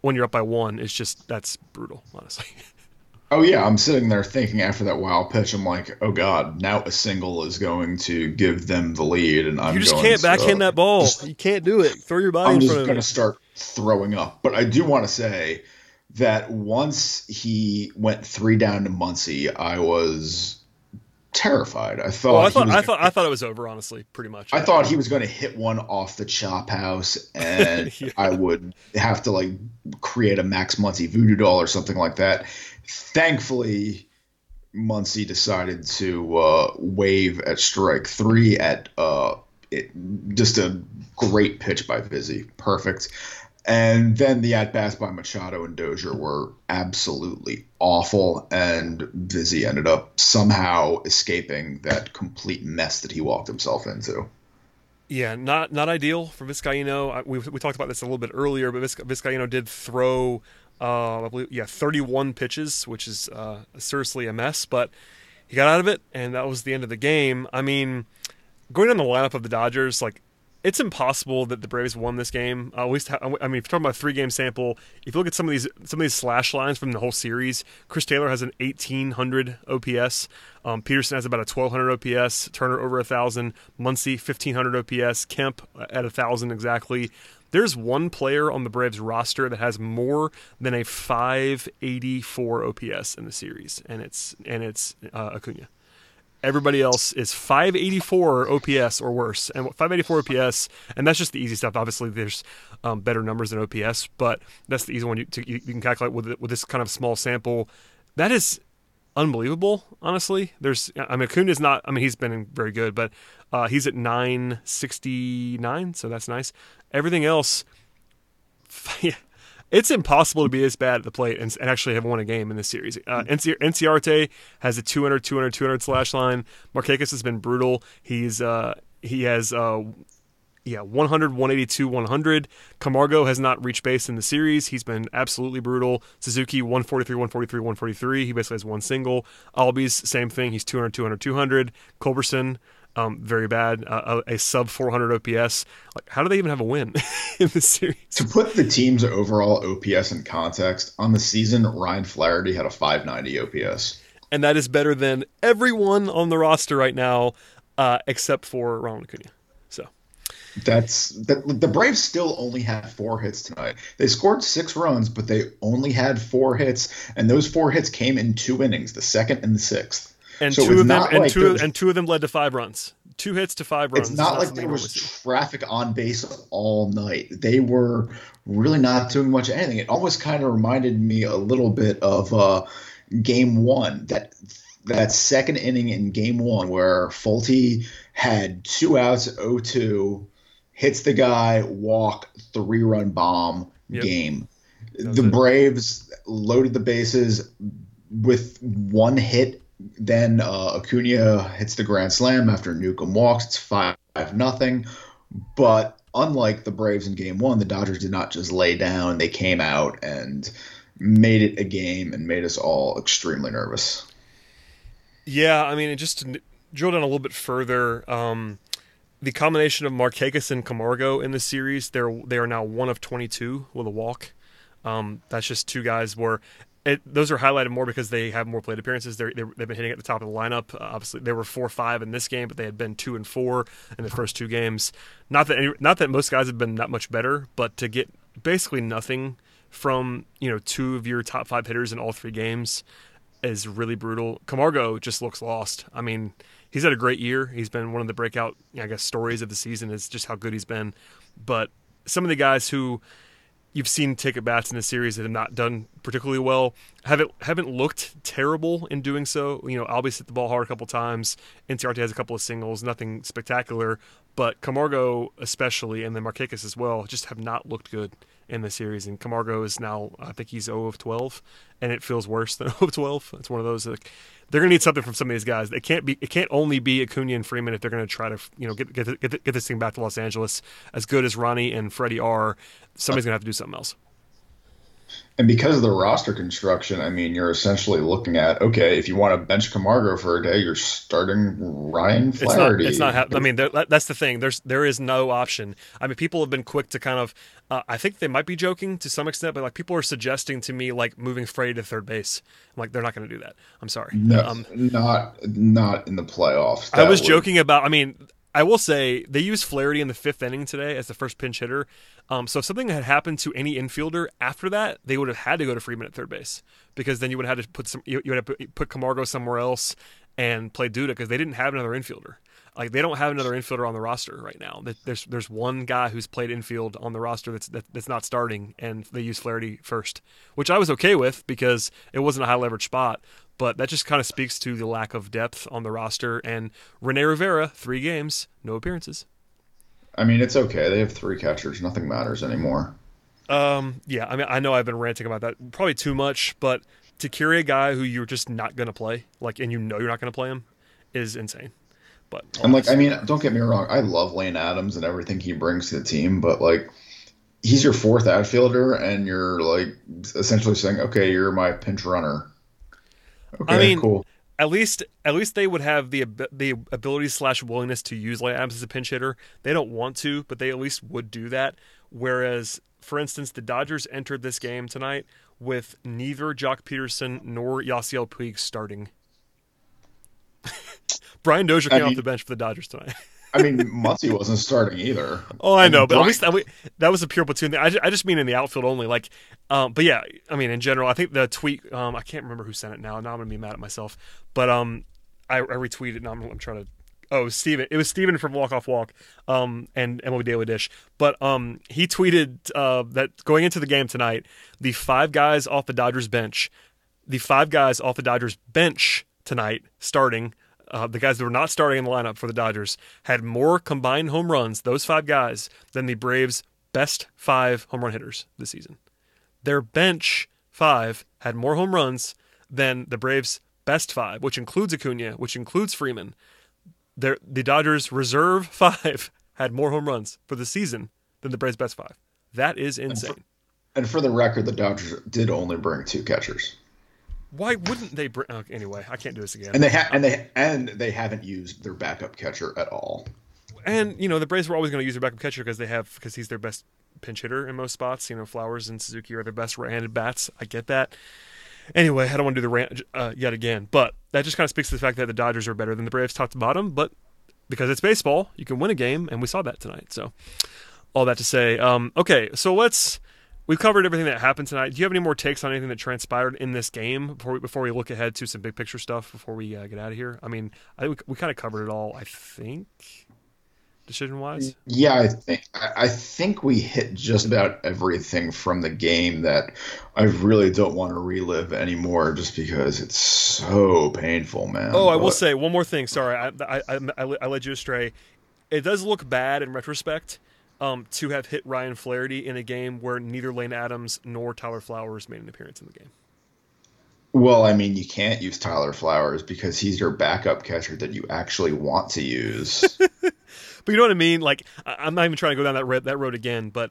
when you're up by one is just, that's brutal, honestly. Oh, yeah, I'm sitting there thinking after that wild pitch, I'm like, oh, God, now a single is going to give them the lead. And I'm You just going, can't backhand uh, that ball. Just, you can't do it. Throw your body I'm in front of it. I'm just going to start throwing up. But I do want to say that once he went three down to Muncy, I was terrified. I thought, well, I, thought, I, thought I thought it was over, honestly, pretty much. I thought he was going to hit one off the chop house, and yeah. I would have to like create a Max Muncy voodoo doll or something like that. Thankfully, Muncy decided to uh, wave at strike three at uh, it, just a great pitch by Vizzy. Perfect. And then the at-bats by Machado and Dozier were absolutely awful, and Vizzy ended up somehow escaping that complete mess that he walked himself into. Yeah, not not ideal for Vizcaíno. We, we talked about this a little bit earlier, but Vizcaíno did throw... Uh, I believe, yeah, thirty-one pitches, which is uh, seriously a mess, but he got out of it, and that was the end of the game. I mean, going down the lineup of the Dodgers, like, it's impossible that the Braves won this game. Uh, at least, ha- I mean, if you're talking about a three-game sample, if you look at some of these some of these slash lines from the whole series, Chris Taylor has an eighteen hundred O P S. Um, Pederson has about a twelve hundred O P S. Turner over one thousand. Muncy, fifteen hundred O P S. Kemp at one thousand exactly. There's one player on the Braves roster that has more than a five eighty-four O P S in the series, and it's and it's uh, Acuña. Everybody else is five eighty-four O P S or worse, and five eighty-four O P S, and that's just the easy stuff. Obviously, there's um, better numbers than O P S, but that's the easy one you, to, you can calculate with with this kind of small sample. That is unbelievable, honestly. There's, I mean, Acuña's not. I mean, he's been very good, but uh, he's at nine sixty-nine, so that's nice. Everything else, yeah, it's impossible to be this bad at the plate and, and actually have won a game in this series. Uh, Inciarte has a two hundred, two hundred, two hundred slash line. Markakis has been brutal. He's uh, he has uh, yeah one hundred, one eighty-two, one hundred. Camargo has not reached base in the series. He's been absolutely brutal. Suzuki one forty-three, one forty-three, one forty-three. He basically has one single. Albies, same thing. He's two hundred, two hundred, two hundred. Culberson, Um, very bad, uh, a, a sub four hundred O P S. Like, how do they even have a win in this series? To put the team's overall O P S in context, on the season, Ryan Flaherty had a five ninety O P S. And that is better than everyone on the roster right now, uh, except for Ronald Acuña. So that's the, the Braves still only had four hits tonight. They scored six runs, but they only had four hits, and those four hits came in two innings, the second and the sixth. And, so two of them, and, like two, was, and two of them led to five runs. Two hits to five runs. It's not it's like there was traffic on base all night. They were really not doing much of anything. It almost kind of reminded me a little bit of uh, game one, that that second inning in game one where Folty had two outs, oh two, hits the guy, walk, three-run bomb, yep. Game. The it. Braves loaded the bases with one hit. Then uh, Acuña hits the grand slam after Newcomb walks. It's five nothing. But unlike the Braves in Game One, the Dodgers did not just lay down. They came out and made it a game and made us all extremely nervous. Yeah, I mean, it just to drill down a little bit further. Um, the combination of Markakis and Camargo in the series, they're they are now one of twenty-two with a walk. Um, that's just two guys where. It, those are highlighted more because they have more plate appearances. They're, they're, they've been hitting at the top of the lineup. Uh, obviously, they were four five in this game, but they had been two and four in the first two games. Not that any, not that most guys have been that much better, but to get basically nothing from, you know, two of your top five hitters in all three games is really brutal. Camargo just looks lost. I mean, he's had a great year. He's been one of the breakout, I guess, stories of the season is just how good he's been. But some of the guys who – you've seen take at bats in the series that have not done particularly well. Haven't haven't looked terrible in doing so. You know, Albies hit the ball hard a couple times. Inciarte has a couple of singles, nothing spectacular. But Camargo especially, and then Markakis as well, just have not looked good in the series. And Camargo is now, I think he's oh of twelve, and it feels worse than oh of twelve. It's one of those like, they're going to need something from some of these guys. It can't be it can't only be Acuña and Freeman if they're going to try to, you know, get get get, get this thing back to Los Angeles. As good as Ronnie and Freddie are, somebody's going to have to do something else. And because of the roster construction, I mean, you're essentially looking at, okay, if you want to bench Camargo for a day, you're starting Ryan Flaherty. It's not, it's not ha- I mean, that's the thing. There's there is no option. I mean, people have been quick to kind of, uh, I think they might be joking to some extent, but like people are suggesting to me, like moving Freddie to third base. I'm like, they're not going to do that. I'm sorry. No, um, not not in the playoffs. That I was would... joking about. I mean. I will say they used Flaherty in the fifth inning today as the first pinch hitter. Um, so if something had happened to any infielder after that, they would have had to go to Freeman at third base because then you would have had to put some you would have to put Camargo somewhere else and play Duda because they didn't have another infielder. Like they don't have another infielder on the roster right now. There's there's one guy who's played infield on the roster that's that, that's not starting, and they used Flaherty first, which I was okay with because it wasn't a high leverage spot. But that just kind of speaks to the lack of depth on the roster. And Rene Rivera, three games, no appearances. I mean, it's okay. They have three catchers. Nothing matters anymore. Um, yeah, I mean, I know I've been ranting about that probably too much, but to carry a guy who you're just not going to play, like, and you know you're not going to play him, is insane. But I'm like, I mean, don't get me wrong. I love Lane Adams and everything he brings to the team, but like. He's your fourth outfielder, and you're like essentially saying, "Okay, you're my pinch runner." Okay, I mean, cool. At least, at least they would have the the ability slash willingness to use Lane Adams as a pinch hitter. They don't want to, but they at least would do that. Whereas, for instance, the Dodgers entered this game tonight with neither Joc Pederson nor Yasiel Puig starting. Brian Dozier came I mean, off the bench for the Dodgers tonight. I mean, Muncy wasn't starting either. Oh, I know, but at least that, that was a pure platoon thing. I just, I just mean in the outfield only. Like, um, but yeah, I mean in general. I think the tweet. Um, I can't remember who sent it now. Now I'm gonna be mad at myself. But um, I, I retweeted. Now I'm, I'm trying to. Oh, Steven. It was Steven from Walk Off Walk. Um, and M L B Daily Dish. But um, he tweeted uh that going into the game tonight, the five guys off the Dodgers bench, the five guys off the Dodgers bench tonight starting. Uh, the guys that were not starting in the lineup for the Dodgers had more combined home runs, those five guys, than the Braves' best five home run hitters this season. their bench five had more home runs than the Braves' best five, which includes Acuña, which includes Freeman. Their, the Dodgers' reserve five had more home runs for the season than the Braves' best five. That is insane. And for, and for the record, the Dodgers did only bring two catchers. Why wouldn't they bring? Okay, anyway, I can't do this again. And they ha- and they and they haven't used their backup catcher at all. And you know the Braves were always going to use their backup catcher because they have because he's their best pinch hitter in most spots. You know, Flowers and Suzuki are their best right-handed bats. I get that. Anyway, I don't want to do the rant uh, yet again, but that just kind of speaks to the fact that the Dodgers are better than the Braves top to bottom. But because it's baseball, you can win a game, and we saw that tonight. So all that to say, um, okay, so let's we've covered everything that happened tonight. Do you have any more takes on anything that transpired in this game before we, before we look ahead to some big picture stuff before we uh, get out of here? I mean, I think we, we kind of covered it all, I think. Decision-wise? Yeah, I think I think we hit just about everything from the game that I really don't want to relive anymore, just because it's so painful, man. Oh, I but... will say one more thing. Sorry, I, I I I led you astray. It does look bad in retrospect um, to have hit Ryan Flaherty in a game where neither Lane Adams nor Tyler Flowers made an appearance in the game. Well, I mean, you can't use Tyler Flowers because he's your backup catcher that you actually want to use. But you know what I mean? Like, I'm not even trying to go down that road, that road again, but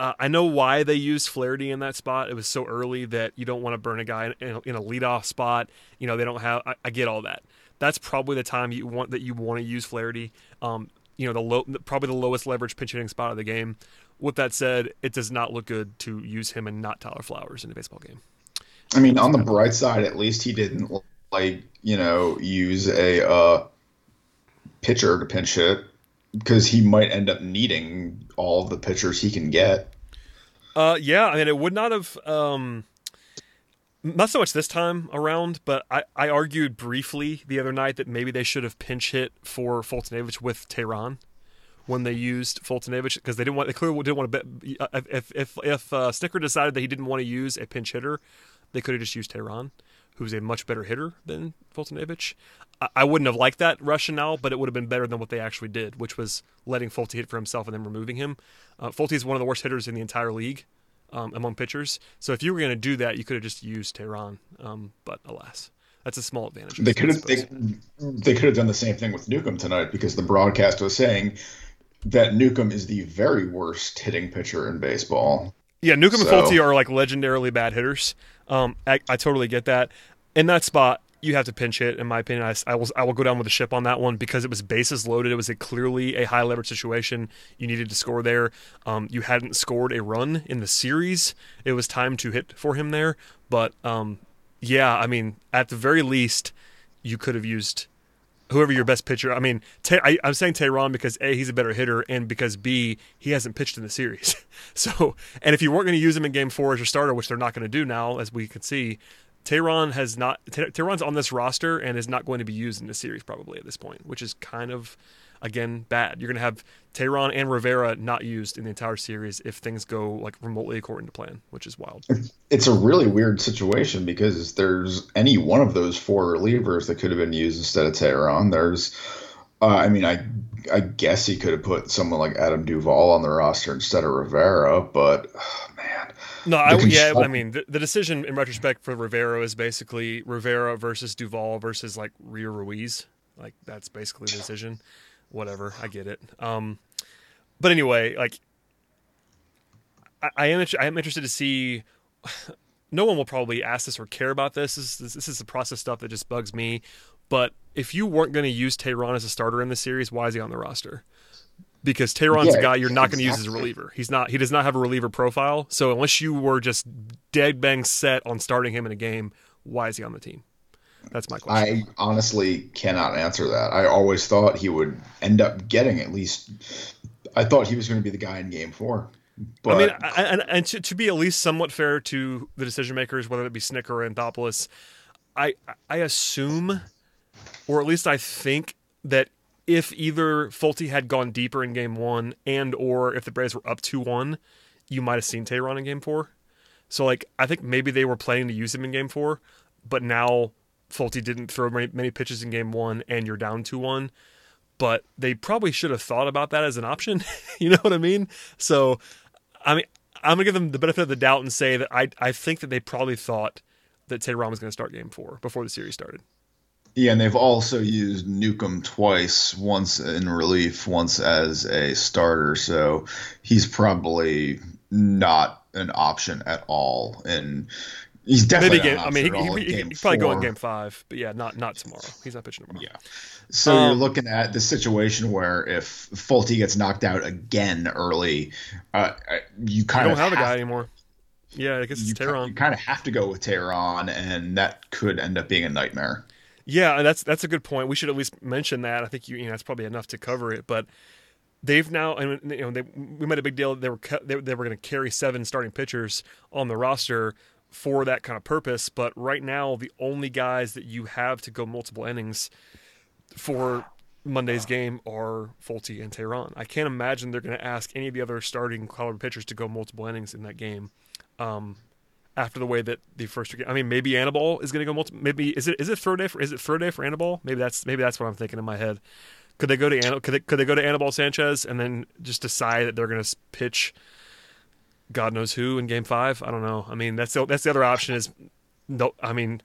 uh, I know why they used Flaherty in that spot. It was so early that you don't want to burn a guy in, in, a, in a leadoff spot. You know, they don't have I, – I get all that. That's probably the time you want that you want to use Flaherty, um, you know, the low, probably the lowest leverage pinch hitting spot of the game. With that said, it does not look good to use him and not Tyler Flowers in a baseball game. I mean, on the bright side, at least he didn't, like, you know, use a uh, pitcher to pinch hit. Because he might end up needing all of the pitchers he can get. Uh, yeah, I mean, it would not have um, – not so much this time around, but I, I argued briefly the other night that maybe they should have pinch hit for Foltynewicz with Teherán when they used Foltynewicz because they didn't want – they clearly didn't want to – if if, if uh, Snitker decided that he didn't want to use a pinch hitter, they could have just used Teherán, who's a much better hitter than Foltynewicz. I, I wouldn't have liked that rationale, but it would have been better than what they actually did, which was letting Folty hit for himself and then removing him. Uh, Folty is one of the worst hitters in the entire league um, among pitchers. So if you were going to do that, you could have just used Teherán. Um, but alas, that's a small advantage. They could have they, they could have done the same thing with Newcomb tonight because the broadcast was saying that Newcomb is the very worst hitting pitcher in baseball. Yeah, Newcomb so. and Folty are like legendarily bad hitters. Um, I, I totally get that. In that spot, you have to pinch hit. In my opinion, I, I will I will go down with the ship on that one because it was bases loaded. It was a clearly a high leverage situation. You needed to score there. Um, you hadn't scored a run in the series. It was time to hit for him there. But um, yeah, I mean, at the very least, you could have used whoever your best pitcher. I mean, te- I, I'm saying Teherán because A, he's a better hitter, and because B, he hasn't pitched in the series. So, and if you weren't going to use him in Game Four as your starter, which they're not going to do now, as we can see, Teherán has not. Te- Tehran's on this roster and is not going to be used in the series probably at this point, which is kind of again bad. You're going to have Teherán and Rivera not used in the entire series if things go like remotely according to plan, which is wild. It's a really weird situation because there's any one of those four relievers that could have been used instead of Teherán. There's, uh, I mean, I I guess he could have put someone like Adam Duvall on the roster instead of Rivera, but oh, man. No, I, yeah, I mean, the, the decision in retrospect for Rivera is basically Rivera versus Duvall versus like Rio Ruiz. Like that's basically the decision. Whatever, I get it. Um, but anyway, like I, I am, I am interested to see. No one will probably ask this or care about this. This is, this is the process stuff that just bugs me. But if you weren't going to use Teherán as a starter in the series, why is he on the roster? Because Tehran's yeah, a guy you're not exactly. going to use as a reliever. He's not. He does not have a reliever profile. So unless you were just dead bang set on starting him in a game, why is he on the team? That's my question. I honestly cannot answer that. I always thought he would end up getting at least – I thought he was going to be the guy in Game four. But I mean, I, and, and to, to be at least somewhat fair to the decision makers, whether it be Snitker or Anthopoulos, I, I assume or at least I think that – if either Folty had gone deeper in Game One, and or if the Braves were up two one, you might have seen Teherán in Game Four. So, like, I think maybe they were planning to use him in Game Four, but now Folty didn't throw many, many pitches in Game One, and you're down two one. But they probably should have thought about that as an option. You know what I mean? So, I mean, I'm going to give them the benefit of the doubt and say that I I think that they probably thought that Teherán was going to start game four before the series started. Yeah, and they've also used Newcomb twice, once in relief, once as a starter. So he's probably not an option at all. And he's definitely Maybe game, not an option I mean, he, at all he, he, he's probably going game five, but yeah, not not tomorrow. He's not pitching tomorrow. Yeah. So um, you're looking at the situation where if Folty gets knocked out again early, uh, you kind you of don't have, have a guy to, anymore. Yeah, I guess it's you, Teherán. You kind of have to go with Teherán, and that could end up being a nightmare. Yeah, and that's that's a good point. We should at least mention that. I think you, you know that's probably enough to cover it. But they've now, and you know, they, we made a big deal. They were they, they were going to carry seven starting pitchers on the roster for that kind of purpose. But right now, the only guys that you have to go multiple innings for Monday's game are Folty and Teherán. I can't imagine they're going to ask any of the other starting caliber pitchers to go multiple innings in that game. Um, After the way that the first, I mean, maybe Anibal is going to go multiple. Maybe is it is it throw day for is it throw day for Anibal? Maybe that's maybe that's what I'm thinking in my head. Could they go to Anibal? Could they could they go to Anibal Sanchez and then just decide that they're going to pitch God knows who in Game Five? I don't know. I mean, that's the, that's the other option is no. I mean,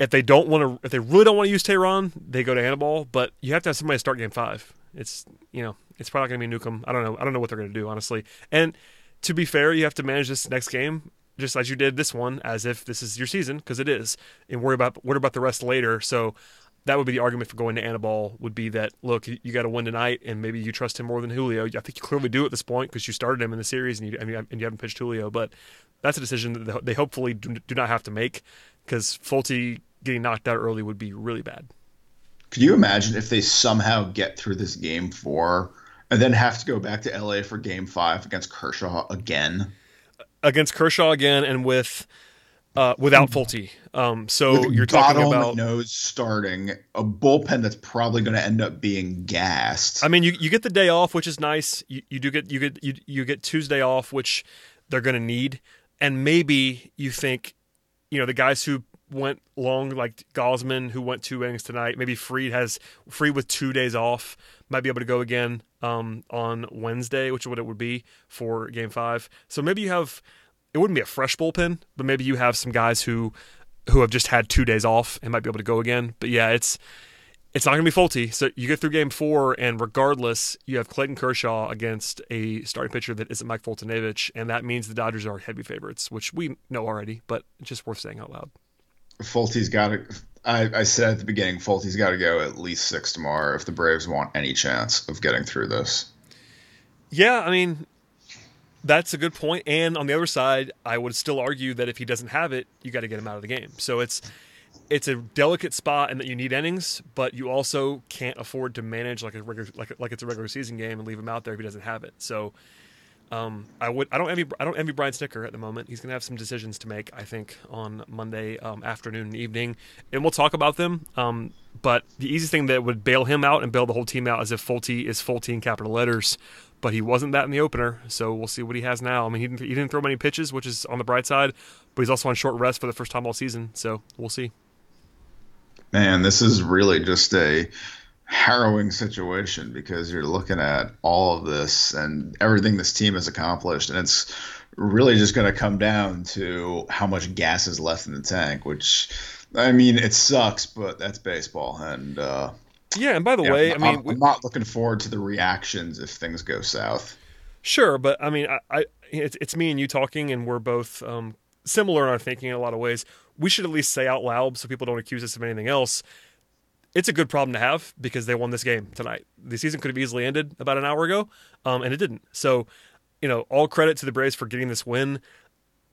if they don't want to, if they really don't want to use Teherán, they go to Anibal. But you have to have somebody start Game Five. It's you know, it's probably going to be Newcomb. I don't know. I don't know what they're going to do honestly. And to be fair, you have to manage this next game just as you did this one, as if this is your season, because it is, and worry about worry about the rest later. So that would be the argument for going to Anibal, would be that, look, you got to win tonight, and maybe you trust him more than Julio. I think you clearly do at this point, because you started him in the series, and you and you haven't pitched Julio. But that's a decision that they hopefully do, do not have to make, because Folty getting knocked out early would be really bad. Could you imagine if they somehow get through this game four and then have to go back to L A for game five against Kershaw again? Against Kershaw again, and with uh, without Folty. Um, so with you're talking about nose starting a bullpen that's probably going to end up being gassed. I mean, you, you get the day off, which is nice. You, you do get you get you you get Tuesday off, which they're going to need. And maybe you think, you know, the guys who went long, like Gausman, who went two innings tonight. Maybe Fried has Fried with two days off. Might be able to go again um, on Wednesday, which is what it would be for Game Five. So maybe you have, it wouldn't be a fresh bullpen, but maybe you have some guys who who have just had two days off and might be able to go again. But yeah, it's it's not going to be Folty. So you get through Game Four, and regardless, you have Clayton Kershaw against a starting pitcher that isn't Mike Foltynewicz, and that means the Dodgers are heavy favorites, which we know already, but just worth saying out loud. Folty's got to. I, I said at the beginning, Folty's got to go at least six tomorrow if the Braves want any chance of getting through this. Yeah, I mean, that's a good point. And on the other side, I would still argue that if he doesn't have it, you got to get him out of the game. So it's it's a delicate spot in that you need innings, but you also can't afford to manage like a regular, like like it's a regular season game and leave him out there if he doesn't have it. So um, I would I don't envy I don't envy Brian Snitker at the moment. He's going to have some decisions to make, I think, on Monday um, afternoon and evening, and we'll talk about them. Um, but the easiest thing that would bail him out and bail the whole team out is if Folty is Folty in capital letters. But he wasn't that in the opener, so we'll see what he has now. I mean, he didn't, he didn't throw many pitches, which is on the bright side, but he's also on short rest for the first time all season, so we'll see. Man, this is really just a harrowing situation because you're looking at all of this and everything this team has accomplished, and it's really just going to come down to how much gas is left in the tank, which, I mean, it sucks, but that's baseball, and uh yeah, and by the yeah, way, I mean, I'm, I'm not looking forward to the reactions if things go south. Sure, but I mean, I, I it's, it's me and you talking, and we're both um, similar in our thinking in a lot of ways. We should at least say out loud so people don't accuse us of anything else. It's a good problem to have because they won this game tonight. The season could have easily ended about an hour ago, um, and it didn't. So, you know, all credit to the Braves for getting this win.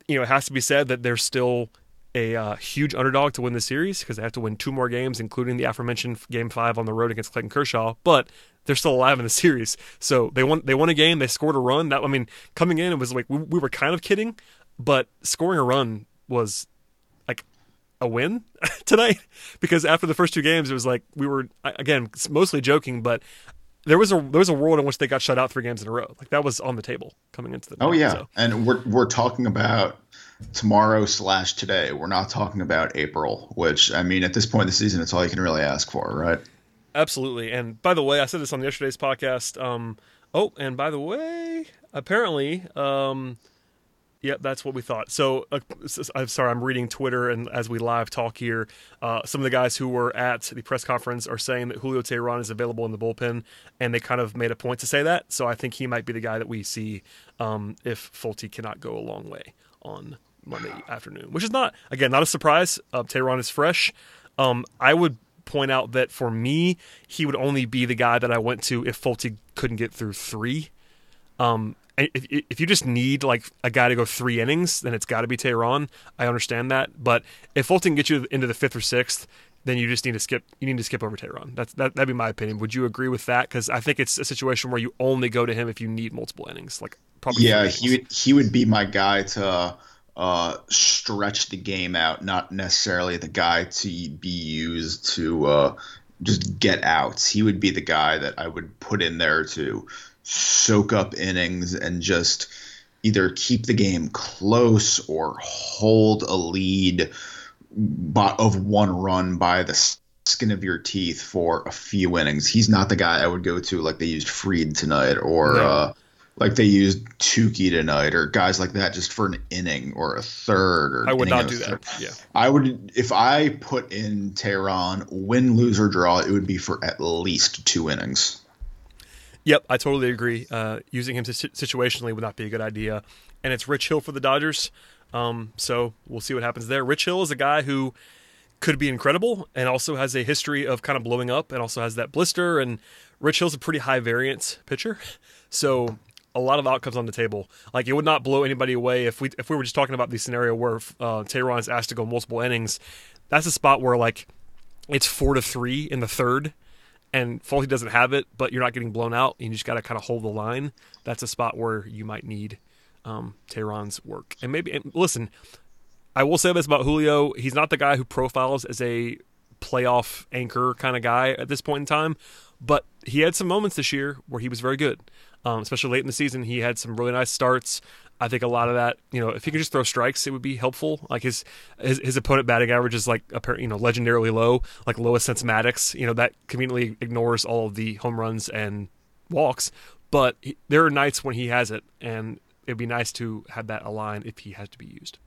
You know, it has to be said that they're still a uh, huge underdog to win the series because they have to win two more games, including the aforementioned Game Five on the road against Clayton Kershaw. But they're still alive in the series, so they won. They won a game. They scored a run. That I mean, coming in, it was like we, we were kind of kidding, but scoring a run was like a win tonight because after the first two games, it was like we were again mostly joking, but there was a there was a world in which they got shut out three games in a row. Like that was on the table coming into the night. Oh yeah, so. And we're we're talking about tomorrow slash today. We're not talking about April, which I mean, at this point in the season, it's all you can really ask for, right? Absolutely. And by the way, I said this on yesterday's podcast. Um, oh, and by the way, apparently, um, Yep, that's what we thought. So, uh, I'm sorry, I'm reading Twitter, and as we live talk here, uh, some of the guys who were at the press conference are saying that Julio Teherán is available in the bullpen, and they kind of made a point to say that. So I think he might be the guy that we see um, if Folty cannot go a long way on Monday afternoon, which is not, again, not a surprise. Uh, Teherán is fresh. Um, I would point out that for me, he would only be the guy that I went to if Folty couldn't get through three. Um, If, if you just need like a guy to go three innings, then it's got to be Teherán. I understand that, but if Fulton can get you into the fifth or sixth, then you just need to skip. You need to skip over Teherán. That's that. That'd be my opinion. Would you agree with that? Because I think it's a situation where you only go to him if you need multiple innings. Like probably. Yeah, he would, he would be my guy to uh, stretch the game out, not necessarily the guy to be used to uh, just get outs. He would be the guy that I would put in there to soak up innings and just either keep the game close or hold a lead of one run by the skin of your teeth for a few innings. He's not the guy I would go to like they used Fried tonight or no. uh, like they used Tukey tonight or guys like that just for an inning or a third. Or I would not do that. Yeah, I would. If I put in Teherán, win, lose, or draw, it would be for at least two innings. Yep, I totally agree. Uh, using him situationally would not be a good idea. And it's Rich Hill for the Dodgers, um, so we'll see what happens there. Rich Hill is a guy who could be incredible and also has a history of kind of blowing up and also has that blister. And Rich Hill's a pretty high variance pitcher, so a lot of outcomes on the table. Like, it would not blow anybody away if we if we were just talking about the scenario where uh, Teherán is asked to go multiple innings. That's a spot where, like, it's four to three in the third, and Folty doesn't have it, but you're not getting blown out, and you just got to kind of hold the line. That's a spot where you might need um, Teherán's work. And maybe, and listen, I will say this about Julio. He's not the guy who profiles as a playoff anchor kind of guy at this point in time, but he had some moments this year where he was very good, um, especially late in the season. He had some really nice starts. I think a lot of that, you know, if he could just throw strikes, it would be helpful. Like his his, his opponent batting average is like, you know, legendarily low, like lowest since Maddox. You know, that conveniently ignores all of the home runs and walks. But he, there are nights when he has it, and it'd be nice to have that align if he has to be used.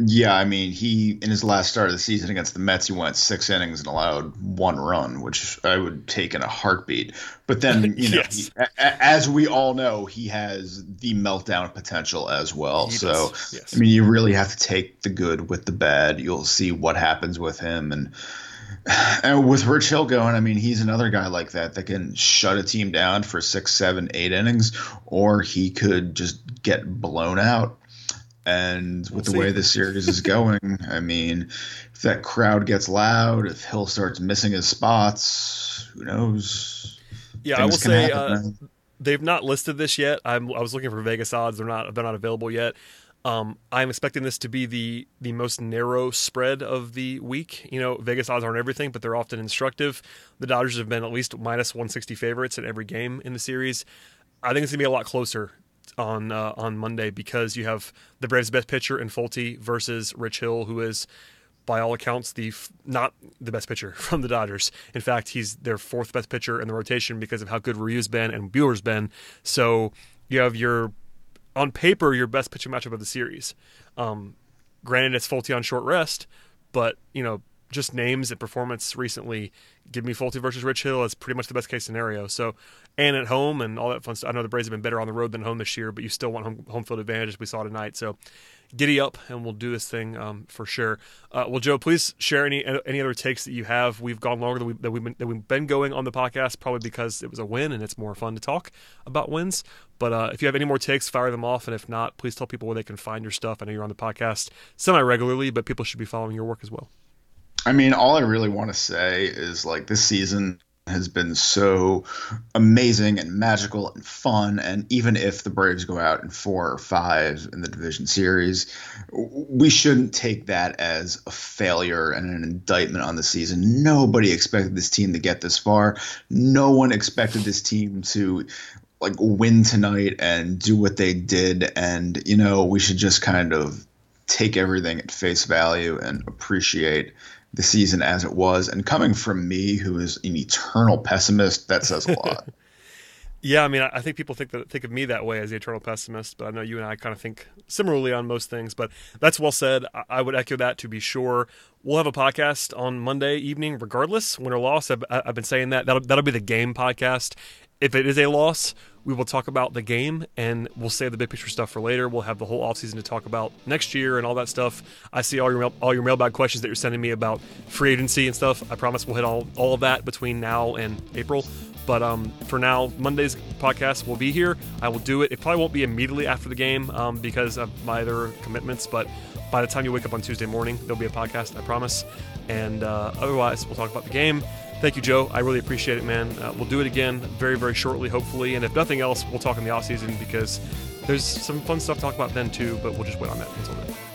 Yeah, I mean, he in his last start of the season against the Mets, he went six innings and allowed one run, which I would take in a heartbeat. But then, you know, yes. he, a, as we all know, he has the meltdown potential as well. He so, yes. I mean, you really have to take the good with the bad. You'll see what happens with him. And, and with Rich Hill going, I mean, he's another guy like that that can shut a team down for six, seven, eight innings, or he could just get blown out. And with we'll the see. way the series is going, I mean, if that crowd gets loud, if Hill starts missing his spots, who knows? Yeah, Things I will say uh, they've not listed this yet. I'm, I was looking for Vegas odds; they're not they're not available yet. Um, I'm expecting this to be the the most narrow spread of the week. You know, Vegas odds aren't everything, but they're often instructive. The Dodgers have been at least minus one sixty favorites in every game in the series. I think it's gonna be a lot closer on uh, on Monday, because you have the Braves' best pitcher in Folty versus Rich Hill, who is, by all accounts, the f- not the best pitcher from the Dodgers. In fact, he's their fourth best pitcher in the rotation because of how good Ryu's been and Buehler's been. So you have your, on paper, your best pitching matchup of the series. Um, granted, it's Folty on short rest, but, you know, just names and performance recently, give me Folty versus Rich Hill is pretty much the best case scenario. So, and at home and all that fun stuff. I know the Braves have been better on the road than home this year, but you still want home, home field advantage, as we saw tonight. So giddy up, and we'll do this thing um, for sure. Uh, well, Joe, please share any any other takes that you have. We've gone longer than, we, than, we've been, than we've been going on the podcast, probably because it was a win and it's more fun to talk about wins. But uh, if you have any more takes, fire them off. And if not, please tell people where they can find your stuff. I know you're on the podcast semi-regularly, but people should be following your work as well. I mean, all I really want to say is, like, this season has been so amazing and magical and fun. And even if the Braves go out in four or five in the division series, we shouldn't take that as a failure and an indictment on the season. Nobody expected this team to get this far. No one expected this team to, like, win tonight and do what they did. And, you know, we should just kind of take everything at face value and appreciate the season as it was. And coming from me, who is an eternal pessimist, that says a lot. Yeah, I mean, I think people think that think of me that way as the eternal pessimist, but I know you and I kind of think similarly on most things. But that's well said. I would echo that, to be sure. We'll have a podcast on Monday evening, regardless, win or loss. I've, I've been saying that. That'll, that'll be the game podcast. If it is a loss, we will talk about the game, and we'll save the big picture stuff for later. We'll have the whole offseason to talk about next year and all that stuff. I see all your mail, all your mailbag questions that you're sending me about free agency and stuff. I promise we'll hit all, all of that between now and April. But um, for now, Monday's podcast will be here. I will do it. It probably won't be immediately after the game um, because of my other commitments. But by the time you wake up on Tuesday morning, there'll be a podcast, I promise. And uh, otherwise, we'll talk about the game. Thank you, Joe. I really appreciate it, man. Uh, we'll do it again very, very shortly, hopefully. And if nothing else, we'll talk in the offseason because there's some fun stuff to talk about then, too. But we'll just wait on that until then.